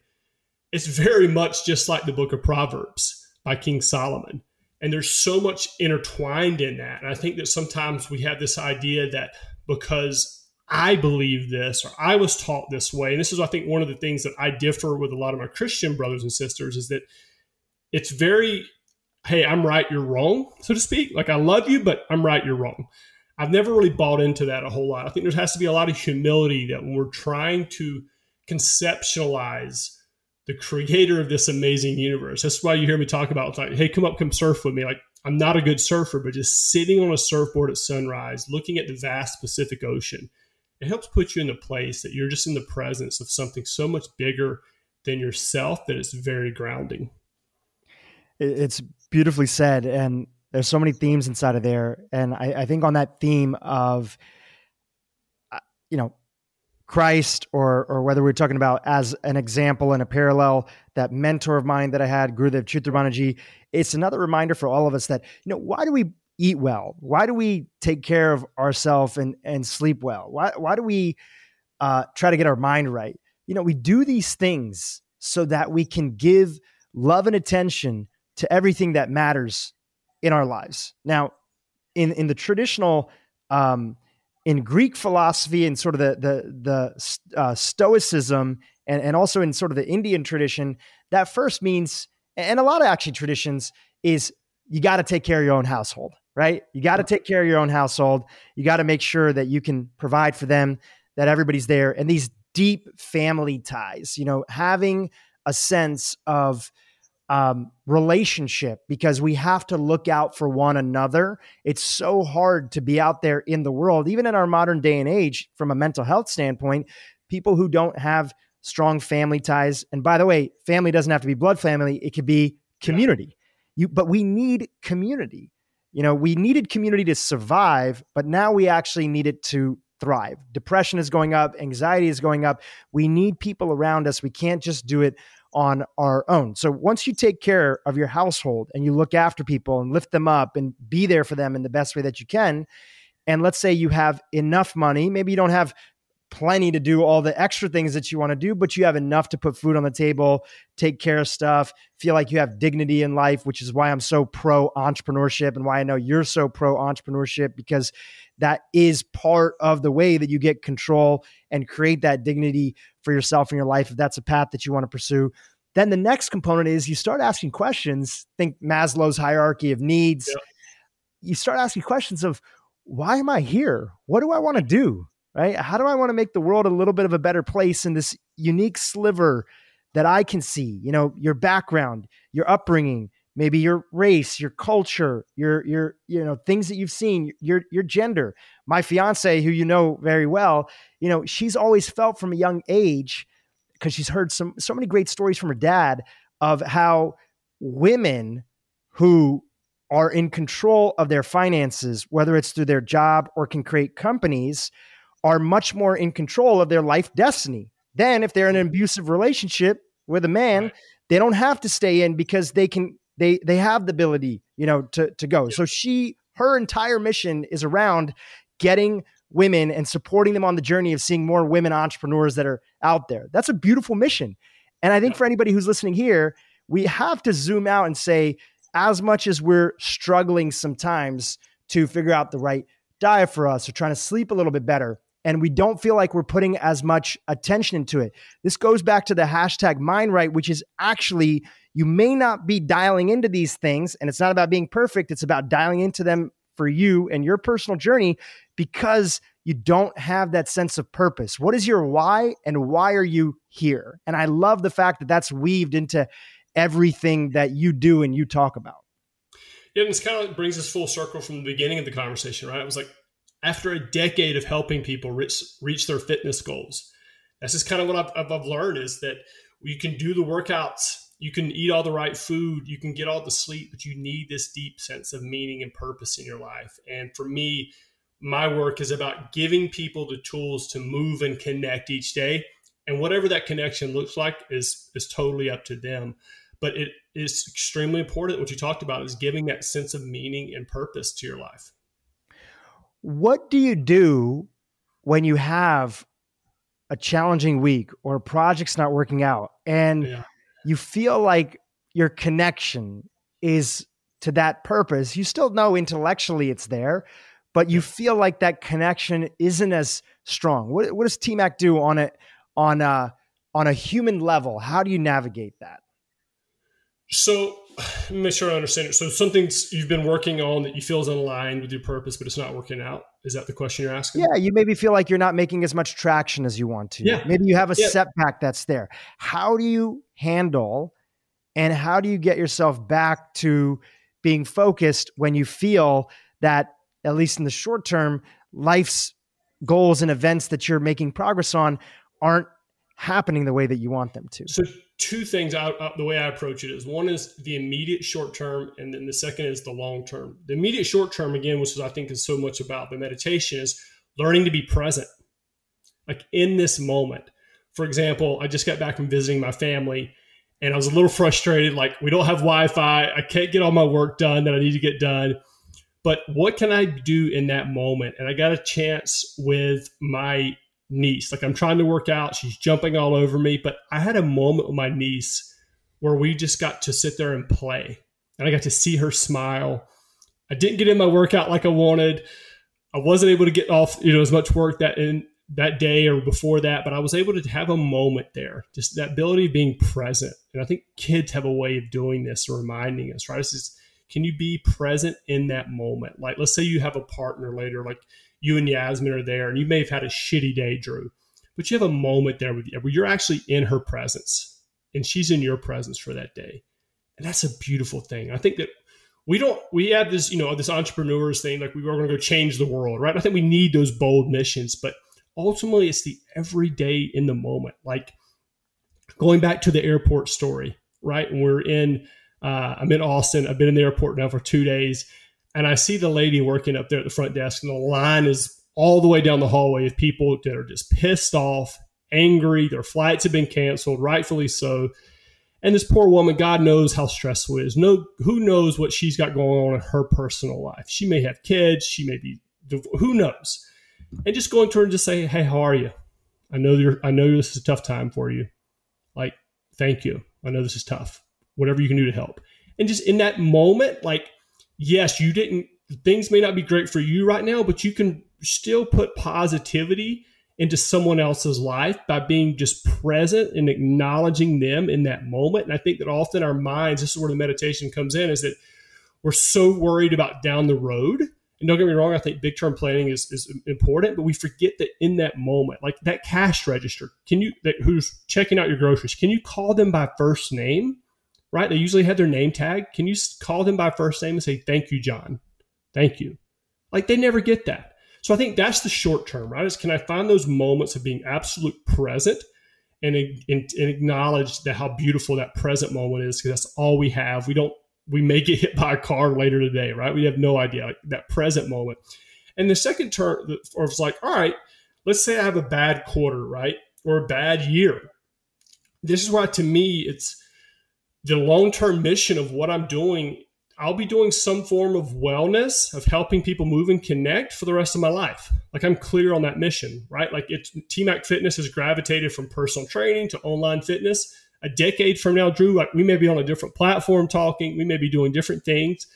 It's very much just like the Book of Proverbs by King Solomon. And there's so much intertwined in that. And I think that sometimes we have this idea that because I believe this, or I was taught this way. And this is, I think, one of the things that I differ with a lot of my Christian brothers and sisters is that it's very, hey, I'm right, you're wrong, so to speak. Like, I love you, but I'm right, you're wrong. I've never really bought into that a whole lot. I think there has to be a lot of humility that when we're trying to conceptualize the creator of this amazing universe. That's why you hear me talk about, like, hey, come up, come surf with me. Like, I'm not a good surfer, but just sitting on a surfboard at sunrise, looking at the vast Pacific Ocean, it helps put you in the place that you're just in the presence of something so much bigger than yourself that it's very grounding. It's beautifully said. And there's so many themes inside of there. And I think on that theme of, you know, Christ, or whether we're talking about as an example and a parallel, that mentor of mine that I had, Gurudev Chitrabhanuji, it's another reminder for all of us that, you know, why do we eat well? Why do we take care of ourselves and sleep well? Why do we try to get our mind right? You know, we do these things so that we can give love and attention to everything that matters in our lives. Now, in the traditional, in Greek philosophy and sort of the Stoicism, and also in sort of the Indian tradition, that first means, and a lot of actually traditions, is you got to take care of your own household. Right? You got to take care of your own household. You got to make sure that you can provide for them, that everybody's there. And these deep family ties, you know, having a sense of relationship, because we have to look out for one another. It's so hard to be out there in the world, even in our modern day and age, from a mental health standpoint, people who don't have strong family ties. And by the way, family doesn't have to be blood family. It could be community. Yeah. But we need community. You know, we needed community to survive, but now we actually need it to thrive. Depression is going up. Anxiety is going up. We need people around us. We can't just do it on our own. So once you take care of your household and you look after people and lift them up and be there for them in the best way that you can, and let's say you have enough money, maybe you don't have plenty to do all the extra things that you want to do, but you have enough to put food on the table, take care of stuff, feel like you have dignity in life, which is why I'm so pro entrepreneurship and why I know you're so pro entrepreneurship, because that is part of the way that you get control and create that dignity for yourself in your life, if that's a path that you want to pursue. Then the next component is you start asking questions. Think Maslow's hierarchy of needs. Yeah. You start asking questions of, why am I here? What do I want to do? Right? How do I want to make the world a little bit of a better place in this unique sliver that I can see? You know, your background, your upbringing, maybe your race, your culture, your, you know, things that you've seen, your gender. My fiance, who you know very well, you know, she's always felt from a young age, because she's heard so many great stories from her dad of how women who are in control of their finances, whether it's through their job or can create companies, are much more in control of their life destiny than if they're in an abusive relationship with a man. Right. They don't have to stay in because they can, they have the ability, you know, to go. Yeah. So her entire mission is around getting women and supporting them on the journey of seeing more women entrepreneurs that are out there. That's a beautiful mission. And I think for anybody who's listening here, we have to zoom out and say, as much as we're struggling sometimes to figure out the right diet for us or trying to sleep a little bit better, and we don't feel like we're putting as much attention into it. This goes back to the hashtag mind right, which is actually, you may not be dialing into these things, and it's not about being perfect. It's about dialing into them for you and your personal journey, because you don't have that sense of purpose. What is your why, and why are you here? And I love the fact that that's weaved into everything that you do and you talk about. Yeah, and this kind of brings us full circle from the beginning of the conversation, right? It was like, after a decade of helping people reach their fitness goals, that's just kind of what I've learned, is that you can do the workouts, you can eat all the right food, you can get all the sleep, but you need this deep sense of meaning and purpose in your life. And for me, my work is about giving people the tools to move and connect each day. And whatever that connection looks like is totally up to them. But it is extremely important, what you talked about, is giving that sense of meaning and purpose to your life. What do you do when you have a challenging week or a project's not working out and you feel like your connection is to that purpose? You still know intellectually it's there, but you feel like that connection isn't as strong. What does TMac do on a human level? How do you navigate that? So let me make sure I understand it. So something you've been working on that you feel is in line with your purpose, but it's not working out. Is that the question you're asking? Yeah. You maybe feel like you're not making as much traction as you want to. Yeah. Maybe you have a setback that's there. How do you handle and how do you get yourself back to being focused when you feel that, at least in the short term, life's goals and events that you're making progress on aren't happening the way that you want them to? So two things, the way I approach it is, one is the immediate short term, and then the second is the long term. The immediate short term, again, which is I think is so much about the meditation, is learning to be present, like in this moment. For example, I just got back from visiting my family and I was a little frustrated, like we don't have Wi-Fi, I can't get all my work done that I need to get done. But what can I do in that moment? And I got a chance with my niece. Like I'm trying to work out. She's jumping all over me. But I had a moment with my niece where we just got to sit there and play. And I got to see her smile. I didn't get in my workout like I wanted. I wasn't able to get off, as much work that day or before that. But I was able to have a moment there. Just that ability of being present. And I think kids have a way of doing this, or reminding us, right? This is, can you be present in that moment? Like, let's say you have a partner later, like you and Yasmin are there, and you may have had a shitty day, Drew, but you have a moment there with you where you're actually in her presence and she's in your presence for that day. And that's a beautiful thing. I think that we have this, this entrepreneurs thing, like we were going to go change the world, right? I think we need those bold missions, but ultimately it's the everyday in the moment, like going back to the airport story, right? And we're in, I'm in Austin. I've been in the airport now for 2 days, and I see the lady working up there at the front desk, and the line is all the way down the hallway of people that are just pissed off, angry. Their flights have been canceled, rightfully so. And this poor woman, God knows how stressful it is. Who knows what she's got going on in her personal life? She may have kids. She may be divorced. Who knows? And just going to her and just say, "Hey, how are you? I know this is a tough time for you. Like, thank you. I know this is tough. Whatever you can do to help." And just in that moment, like, yes, things may not be great for you right now, but you can still put positivity into someone else's life by being just present and acknowledging them in that moment. And I think that often our minds, this is where the meditation comes in, is that we're so worried about down the road. And don't get me wrong, I think big term planning is important, but we forget that in that moment, like that cash register, who's checking out your groceries, can you call them by first name? Right? They usually have their name tag. Can you call them by first name and say, "Thank you, John. Thank you." Like they never get that. So I think that's the short term, right? Is can I find those moments of being absolute present and acknowledge that how beautiful that present moment is, because that's all we have. We may get hit by a car later today, right? We have no idea, like, that present moment. And the second term, or it's like, all right, let's say I have a bad quarter, right? Or a bad year. This is why, to me, it's the long-term mission of what I'm doing. I'll be doing some form of wellness, of helping people move and connect for the rest of my life. Like I'm clear on that mission, right? Like TMac Fitness has gravitated from personal training to online fitness. A decade from now, Drew, like we may be on a different platform talking, we may be doing different things,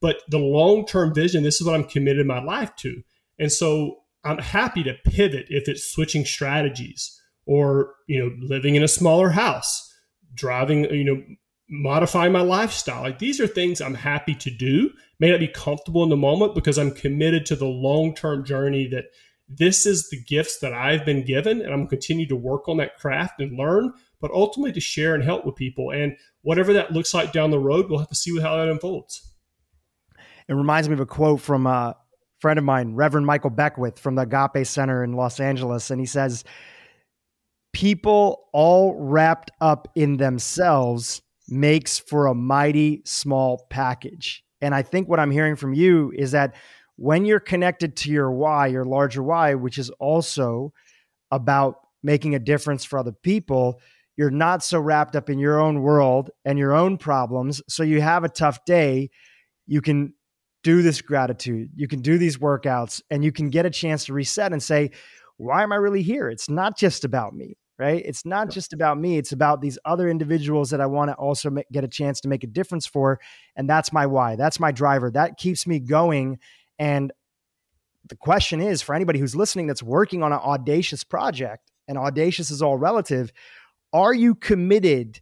but the long-term vision, this is what I'm committed my life to. And so I'm happy to pivot if it's switching strategies or, living in a smaller house, driving, modifying my lifestyle. Like these are things I'm happy to do, may not be comfortable in the moment, because I'm committed to the long-term journey, that this is the gifts that I've been given, and I'm going to continue to work on that craft and learn, but ultimately to share and help with people. And whatever that looks like down the road, we'll have to see how that unfolds. It reminds me of a quote from a friend of mine, Reverend Michael Beckwith from the Agape Center in Los Angeles. And he says, "People all wrapped up in themselves makes for a mighty small package." And I think what I'm hearing from you is that when you're connected to your why, your larger why, which is also about making a difference for other people, you're not so wrapped up in your own world and your own problems. So you have a tough day, you can do this gratitude, you can do these workouts, and you can get a chance to reset and say, why am I really here? It's not just about me, right? It's not just about me. It's about these other individuals that I want to also get a chance to make a difference for. And that's my why. That's my driver. That keeps me going. And the question is, for anybody who's listening that's working on an audacious project, and audacious is all relative, are you committed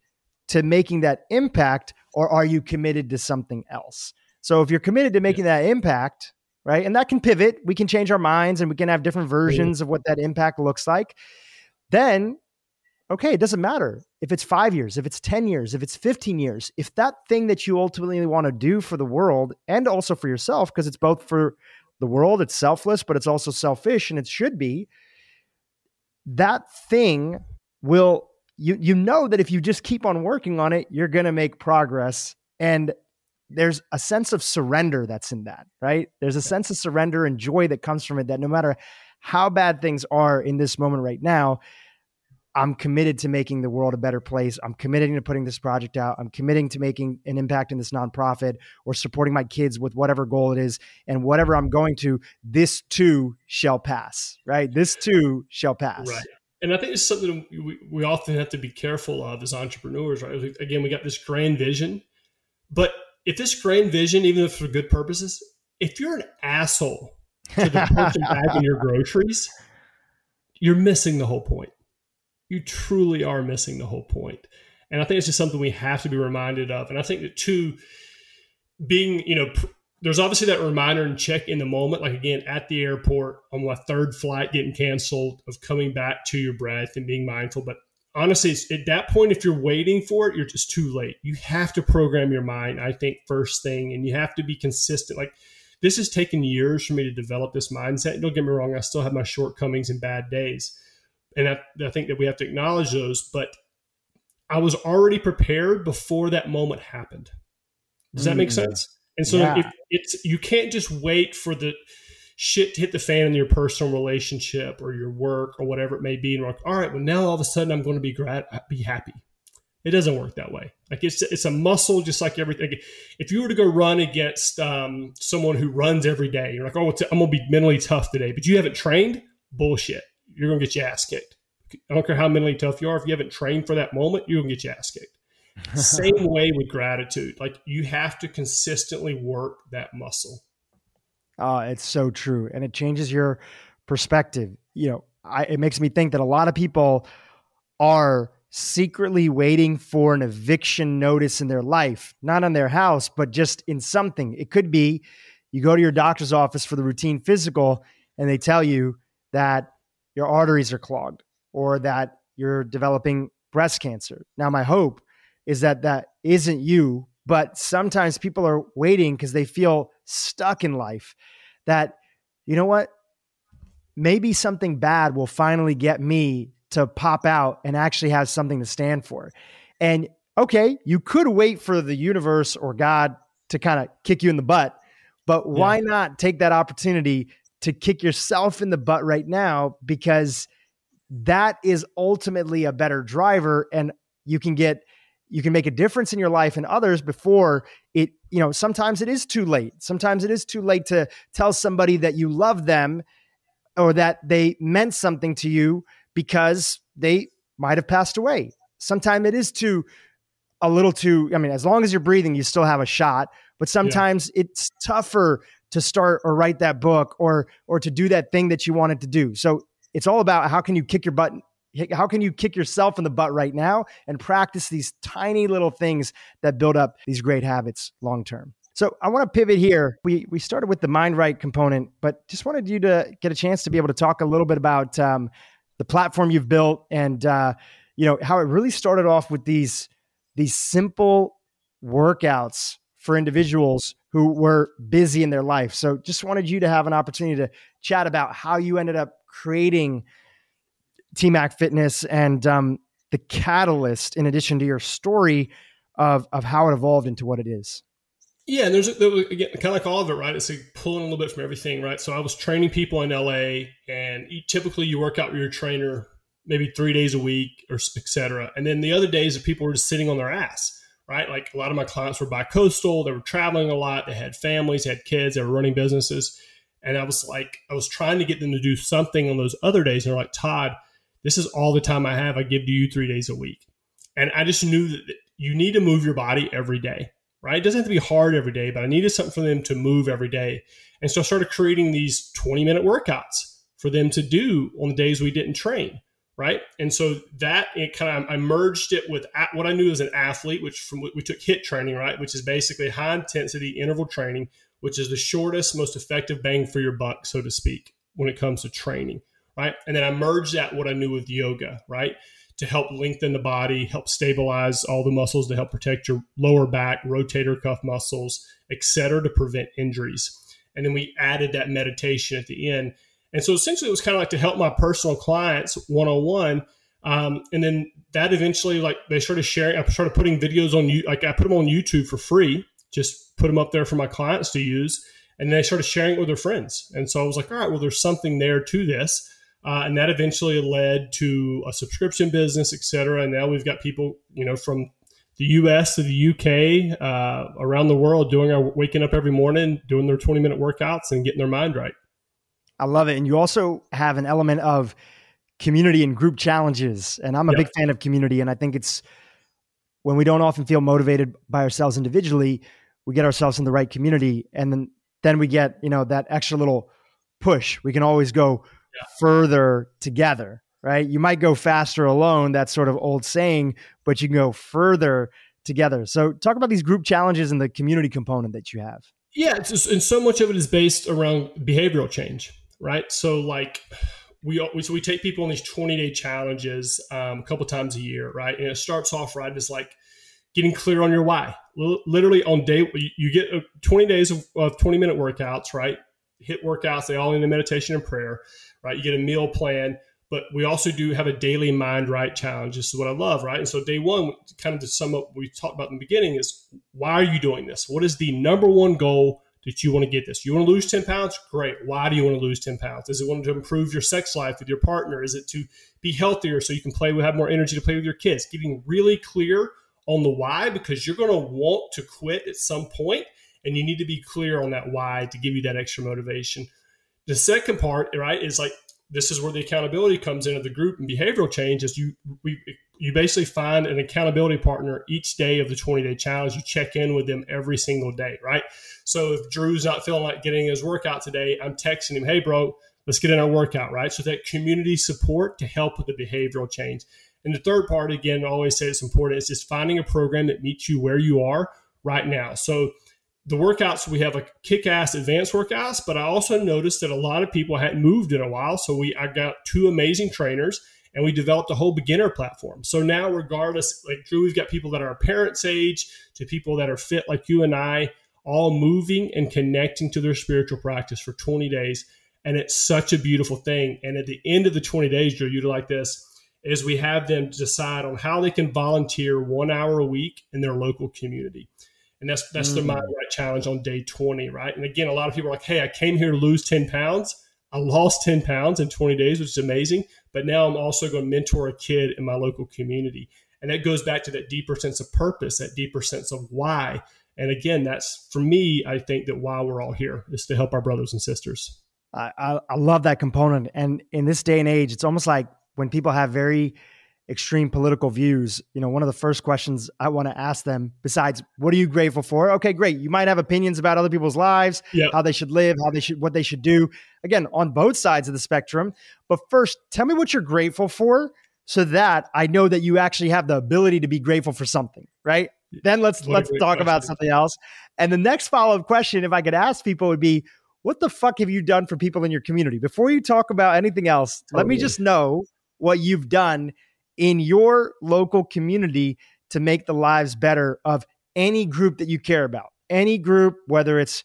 to making that impact, or are you committed to something else? So if you're committed to making that impact, right, and that can pivot, we can change our minds and we can have different versions of what that impact looks like, then, okay, it doesn't matter if it's 5 years, if it's 10 years, if it's 15 years, if that thing that you ultimately want to do for the world and also for yourself, because it's both for the world, it's selfless, but it's also selfish, and it should be, that thing will, you know that if you just keep on working on it, you're going to make progress. And there's a sense of surrender that's in that, right? There's a sense of surrender and joy that comes from it, that no matter how bad things are in this moment right now, I'm committed to making the world a better place. I'm committing to putting this project out. I'm committing to making an impact in this nonprofit or supporting my kids with whatever goal it is, and whatever I'm going to, this too shall pass, right? This too shall pass. Right. And I think it's something we often have to be careful of as entrepreneurs, right? Again, we got this grand vision, but if this grand vision, even if for good purposes, if you're an asshole to the person bagging your groceries, you're missing the whole point. You truly are missing the whole point. And I think it's just something we have to be reminded of. And I think that too, being, you know, there's obviously that reminder and check in the moment, like again, at the airport on my third flight getting canceled, of coming back to your breath and being mindful. But honestly, at that point, if you're waiting for it, you're just too late. You have to program your mind, I think, first thing, and you have to be consistent. Like, this has taken years for me to develop this mindset. Don't get me wrong, I still have my shortcomings and bad days. And I think that we have to acknowledge those, but I was already prepared before that moment happened. Does that make sense? And so if it's, you can't just wait for the shit to hit the fan in your personal relationship or your work or whatever it may be. And we're like, all right, well, now all of a sudden I'm going to be happy. It doesn't work that way. Like it's a muscle, just like everything. If you were to go run against someone who runs every day, you're like, oh, I'm going to be mentally tough today, but you haven't trained. Bullshit. You're going to get your ass kicked. I don't care how mentally tough you are. If you haven't trained for that moment, you're going to get your ass kicked. Same way with gratitude. Like you have to consistently work that muscle. It's so true. And it changes your perspective. You know, it makes me think that a lot of people are secretly waiting for an eviction notice in their life, not on their house, but just in something. It could be you go to your doctor's office for the routine physical and they tell you that your arteries are clogged or that you're developing breast cancer. Now, my hope is that that isn't you, but sometimes people are waiting because they feel stuck in life that, you know what, maybe something bad will finally get me to pop out and actually have something to stand for. And okay, you could wait for the universe or God to kind of kick you in the butt, but why not take that opportunity to kick yourself in the butt right now? Because that is ultimately a better driver, and you can make a difference in your life and others before it, you know, sometimes it is too late. Sometimes it is too late to tell somebody that you love them or that they meant something to you because they might've passed away. Sometimes it is as long as you're breathing, you still have a shot, but sometimes it's tougher to start or write that book or to do that thing that you wanted to do. So it's all about how can you kick yourself in the butt right now and practice these tiny little things that build up these great habits long-term. So I want to pivot here. We started with the mind right component, but just wanted you to get a chance to be able to talk a little bit about the platform you've built and you know, how it really started off with these simple workouts for individuals who were busy in their life. So just wanted you to have an opportunity to chat about how you ended up creating TMac Fitness and the catalyst, in addition to your story of how it evolved into what it is. Yeah, and there was, again, kind of like all of it, right? It's like pulling a little bit from everything, right? So I was training people in LA, and typically you work out with your trainer maybe 3 days a week or et cetera. And then the other days, the people were just sitting on their ass, right? Like a lot of my clients were bi-coastal. They were traveling a lot. They had families, had kids. They were running businesses. And I was like, I was trying to get them to do something on those other days. And they're like, Todd, this is all the time I have. I give to you 3 days a week. And I just knew that you need to move your body every day, right? It doesn't have to be hard every day, but I needed something for them to move every day. And so I started creating these 20-minute workouts for them to do on the days we didn't train, right? And so that it kind of, I merged it with what I knew as an athlete, which from we took HIIT training, right? Which is basically high intensity interval training, which is the shortest, most effective bang for your buck, so to speak, when it comes to training, right? And then I merged that what I knew with yoga, right? To help lengthen the body, help stabilize all the muscles, to help protect your lower back, rotator cuff muscles, et cetera, to prevent injuries. And then we added that meditation at the end. And so essentially it was kind of like to help my personal clients one-on-one. And then that eventually, like they started sharing, I started putting videos on you, like I put them on YouTube for free, just put them up there for my clients to use. And they started sharing it with their friends. And so I was like, all right, well, there's something there to this. And that eventually led to a subscription business, et cetera. And now we've got people, you know, from the US to the UK, around the world doing our waking up every morning, doing their 20-minute workouts and getting their mind right. I love it. And you also have an element of community and group challenges. And I'm a big fan of community. And I think it's when we don't often feel motivated by ourselves individually, we get ourselves in the right community. And then we get, you know, that extra little push. We can always go further together, right? You might go faster alone. That's sort of old saying, but you can go further together. So talk about these group challenges and the community component that you have. Yeah. And so much of it is based around behavioral change, right? So like we take people on these 20-day challenges a couple times a year, right? And it starts off right as like getting clear on your why. Literally on day, you get 20 days of 20-minute workouts, right? HIIT workouts, they all end in meditation and prayer, right? You get a meal plan, but we also do have a daily mind right challenge. This is what I love, right? And so day one, kind of to sum up what we talked about in the beginning is, why are you doing this? What is the number one goal that you want to get this? You want to lose 10 pounds? Great. Why do you want to lose 10 pounds? Is it wanting to improve your sex life with your partner? Is it to be healthier so you can have more energy to play with your kids? Getting really clear on the why, because you're going to want to quit at some point, and you need to be clear on that why to give you that extra motivation. The second part, right, is like, this is where the accountability comes into the group and behavioral change is you basically find an accountability partner each day of the 20-day challenge. You check in with them every single day, right? So if Drew's not feeling like getting his workout today, I'm texting him, hey, bro, let's get in our workout, right? So that community support to help with the behavioral change. And the third part, again, I always say it's important, is just finding a program that meets you where you are right now. So the workouts, we have like kick-ass advanced workouts, but I also noticed that a lot of people hadn't moved in a while. So I got two amazing trainers and we developed a whole beginner platform. So now regardless, like Drew, we've got people that are our parents' age to people that are fit like you and I, all moving and connecting to their spiritual practice for 20 days. And it's such a beautiful thing. And at the end of the 20 days, Drew, you'd like this, is we have them decide on how they can volunteer 1 hour a week in their local community. And that's the mind right challenge on day 20, right? And again, a lot of people are like, hey, I came here to lose 10 pounds. I lost 10 pounds in 20 days, which is amazing. But now I'm also going to mentor a kid in my local community. And that goes back to that deeper sense of purpose, that deeper sense of why. And again, that's for me, I think that why we're all here is to help our brothers and sisters. I love that component. And in this day and age, it's almost like when people have very extreme political views, you know, one of the first questions I want to ask them, besides, what are you grateful for? Okay, great. You might have opinions about other people's lives, how they should live, what they should do. Again, on both sides of the spectrum. But first, tell me what you're grateful for so that I know that you actually have the ability to be grateful for something, right? Then let's talk about something else. And the next follow-up question, if I could ask people, would be, what the fuck have you done for people in your community? Before you talk about anything else, let me just know what you've done in your local community to make the lives better of any group that you care about, any group, whether it's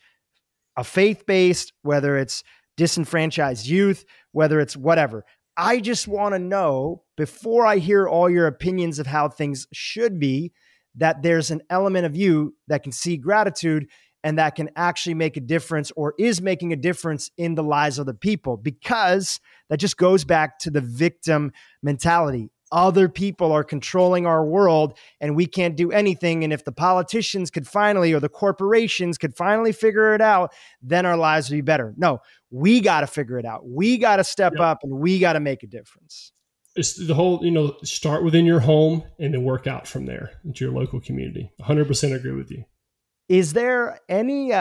a faith-based, whether it's disenfranchised youth, whether it's whatever. I just want to know, before I hear all your opinions of how things should be, that there's an element of you that can see gratitude and that can actually make a difference or is making a difference in the lives of the people, because that just goes back to the victim mentality. Other people are controlling our world and we can't do anything. And if the politicians could finally, or the corporations could finally figure it out, then our lives would be better. No, we got to figure it out. We got to step up and we got to make a difference. It's the whole, you know, start within your home and then work out from there into your local community. 100% agree with you. Is there any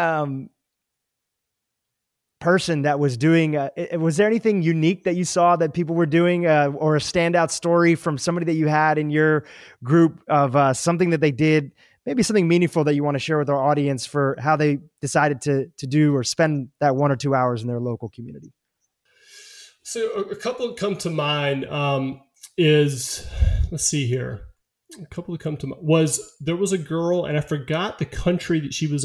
person that was doing, was there anything unique that you saw that people were doing or a standout story from somebody that you had in your group of something that they did, maybe something meaningful that you want to share with our audience for how they decided to do or spend that 1 or 2 hours in their local community? So a couple come to mind there was a girl, and I forgot the country that she was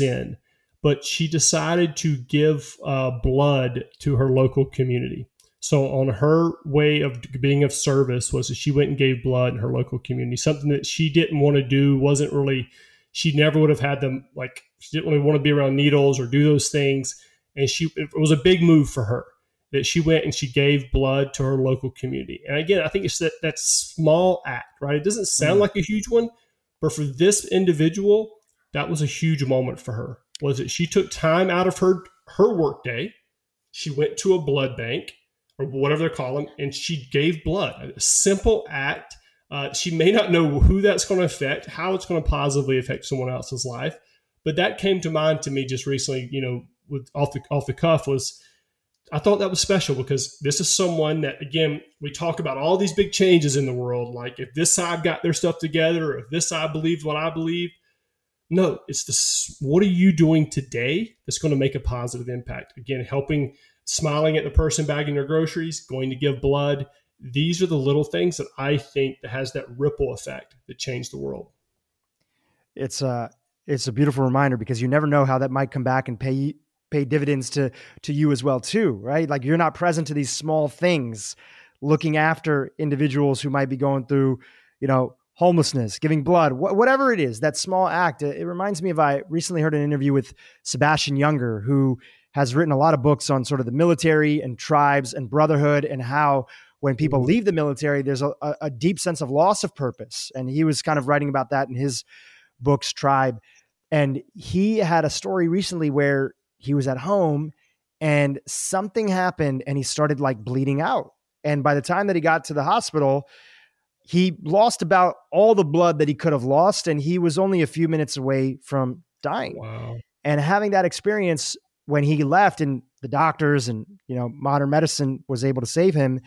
in, but she decided to give blood to her local community. So on her way of being of service was that she went and gave blood in her local community, something that she didn't want to do, wasn't really, she never would have had them, like she didn't really want to be around needles or do those things. And it was a big move for her that she went and she gave blood to her local community. And again, I think it's that small act, right? It doesn't sound like a huge one, but for this individual, that was a huge moment for her. Was that she took time out of her work day, she went to a blood bank or whatever they're calling, and she gave blood. A simple act. She may not know who that's going to affect, how it's going to positively affect someone else's life, but that came to mind to me just recently. You know, with off the cuff was, I thought that was special because this is someone that, again, we talk about all these big changes in the world. Like if this side got their stuff together, or if this side believed what I believe. No, it's this. What are you doing today that's going to make a positive impact? Again, helping, smiling at the person bagging their groceries, going to give blood. These are the little things that I think that has that ripple effect that changed the world. It's a beautiful reminder, because you never know how that might come back and pay dividends to you as well too, right? Like you're not present to these small things, looking after individuals who might be going through, you know, homelessness, giving blood, whatever it is, that small act. It reminds me of, I recently heard an interview with Sebastian Younger, who has written a lot of books on sort of the military and tribes and brotherhood, and how when people leave the military, there's a deep sense of loss of purpose. And he was kind of writing about that in his books, Tribe. And he had a story recently where he was at home and something happened and he started like bleeding out. And by the time that he got to the hospital, he lost about all the blood that he could have lost, and he was only a few minutes away from dying. Wow. And having that experience when he left, and the doctors and, you know, modern medicine was able to save him,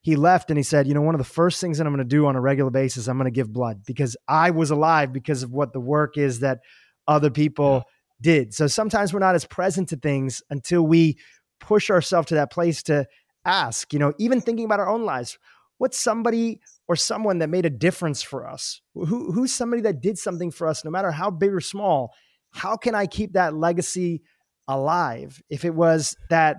he left and he said, you know, one of the first things that I'm going to do on a regular basis, I'm going to give blood, because I was alive because of what the work is that other people did. So sometimes we're not as present to things until we push ourselves to that place to ask, you know, even thinking about our own lives, what's somebody or someone that made a difference for us? Who's somebody that did something for us, no matter how big or small? How can I keep that legacy alive? If it was that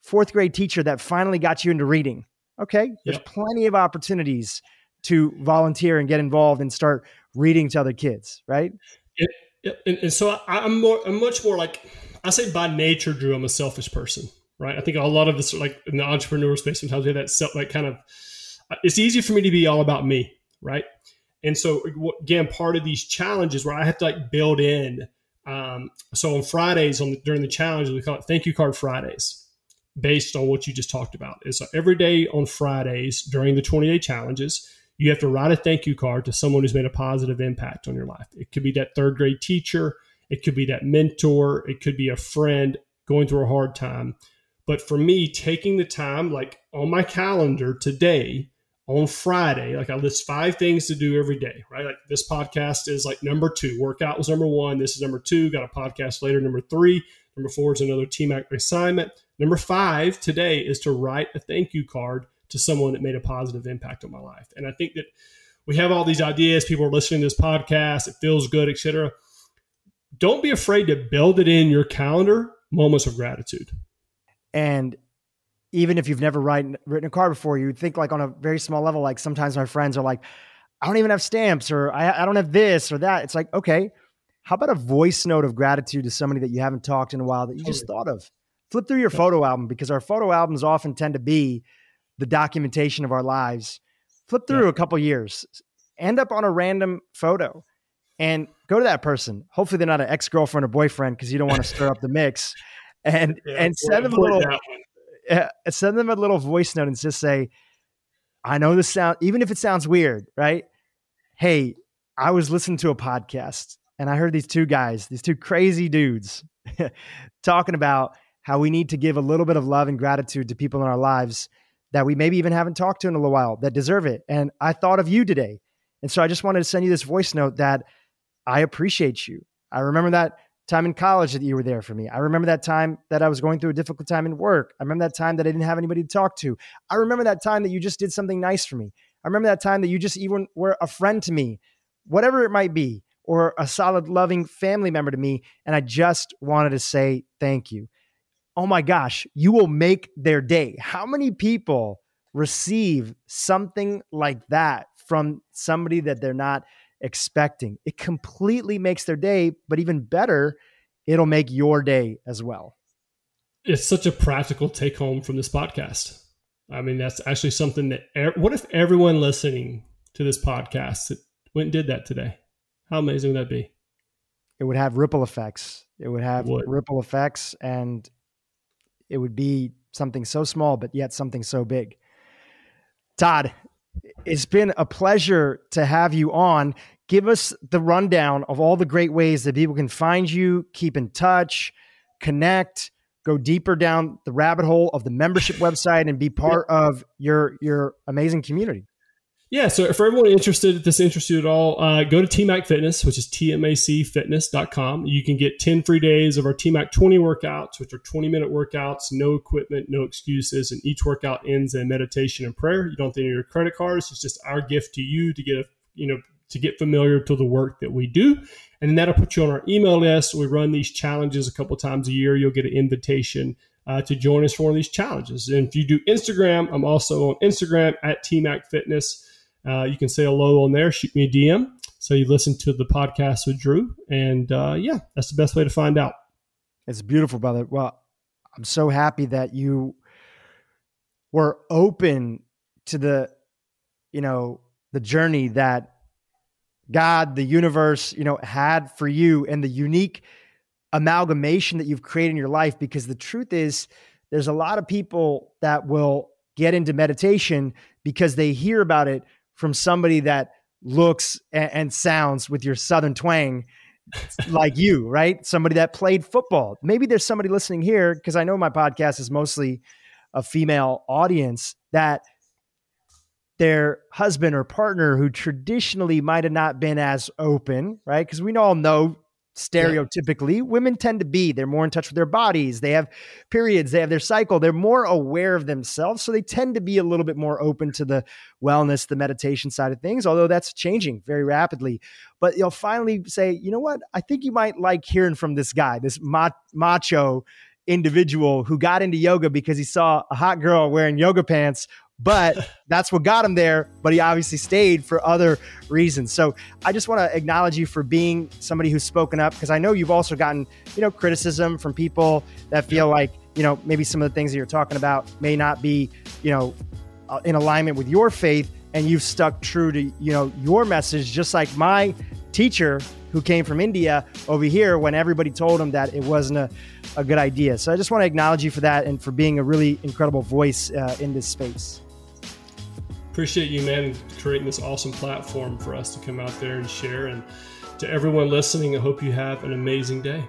fourth grade teacher that finally got you into reading, okay, there's plenty of opportunities to volunteer and get involved and start reading to other kids, right? And so I'm much more like, I say by nature, Drew, I'm a selfish person, right? I think a lot of this, like in the entrepreneur space, sometimes we have that it's easy for me to be all about me, right? And so again, part of these challenges where I have to like build in. So on Fridays, during the challenge, we call it Thank You Card Fridays, based on what you just talked about. And so every day on Fridays during the 20-day challenges, you have to write a thank you card to someone who's made a positive impact on your life. It could be that third grade teacher. It could be that mentor. It could be a friend going through a hard time. But for me, taking the time, like on my calendar today, on Friday, like I list 5 things to do every day, right? Like this podcast is like number 2. Workout was number 1. This is number 2. Got a podcast later, number 3. Number 4 is another TMac assignment. Number 5 today is to write a thank you card to someone that made a positive impact on my life. And I think that we have all these ideas. People are listening to this podcast. It feels good, etc. Don't be afraid to build it in your calendar, moments of gratitude. And even if you've never written a card before, you would think like on a very small level, like sometimes my friends are like, I don't even have stamps, or I don't have this or that. It's like, okay, How about a voice note of gratitude to somebody that you haven't talked in a while that you just thought of? Flip through your photo album, because our photo albums often tend to be the documentation of our lives. Flip through a couple years, end up on a random photo and go to that person. Hopefully they're not an ex-girlfriend or boyfriend, because you don't want to stir up the mix. And send them a little voice note and just say, I know this sound, even if it sounds weird, right? Hey, I was listening to a podcast and I heard these two guys, these two crazy dudes talking about how we need to give a little bit of love and gratitude to people in our lives that we maybe even haven't talked to in a little while that deserve it. And I thought of you today. And so I just wanted to send you this voice note that I appreciate you. I remember that time in college that you were there for me. I remember that time that I was going through a difficult time in work. I remember that time that I didn't have anybody to talk to. I remember that time that you just did something nice for me. I remember that time that you just even were a friend to me, whatever it might be, or a solid, loving family member to me. And I just wanted to say thank you. Oh my gosh, you will make their day. How many people receive something like that from somebody that they're not expecting? It completely makes their day, but even better, it'll make your day as well. It's such a practical take home from this podcast. I mean, that's actually something that, what if everyone listening to this podcast went and did that today? How amazing would that be? It would have ripple effects. And it would be something so small, but yet something so big. Todd, it's been a pleasure to have you on. Give us the rundown of all the great ways that people can find you, keep in touch, connect, go deeper down the rabbit hole of the membership website, and be part of your amazing community. Yeah. So for everyone interested, if this interests you at all, go to TMac Fitness, which is TMacFitness.com. You can get 10 free days of our TMac 20 workouts, which are 20-minute workouts, no equipment, no excuses. And each workout ends in meditation and prayer. You don't need your credit cards. It's just our gift to you to get, to get familiar to the work that we do. And then that'll put you on our email list. We run these challenges a couple times a year. You'll get an invitation to join us for one of these challenges. And if you do Instagram, I'm also on Instagram at TMac Fitness. You can say hello on there, shoot me a DM. So you listen to the podcast with Drew, and that's the best way to find out. It's beautiful, brother. Well, I'm so happy that you were open to the journey that God, the universe, had for you, and the unique amalgamation that you've created in your life. Because the truth is, there's a lot of people that will get into meditation because they hear about it from somebody that looks and sounds with your Southern twang like you, right? Somebody that played football. Maybe there's somebody listening here, because I know my podcast is mostly a female audience, that their husband or partner who traditionally might have not been as open, right? Because we all know stereotypically women tend to be, they're more in touch with their bodies. They have periods, they have their cycle, they're more aware of themselves. So they tend to be a little bit more open to the wellness, the meditation side of things, although that's changing very rapidly. But you'll finally say, you know what? I think you might like hearing from this guy, this macho individual who got into yoga because he saw a hot girl wearing yoga pants, but that's what got him there. But he obviously stayed for other reasons. So I just want to acknowledge you for being somebody who's spoken up, because I know you've also gotten, criticism from people that feel like, maybe some of the things that you're talking about may not be, in alignment with your faith. And you've stuck true to, your message, just like my teacher who came from India over here when everybody told him that it wasn't a good idea. So I just want to acknowledge you for that and for being a really incredible voice in this space. Appreciate you, man, creating this awesome platform for us to come out there and share. And to everyone listening, I hope you have an amazing day.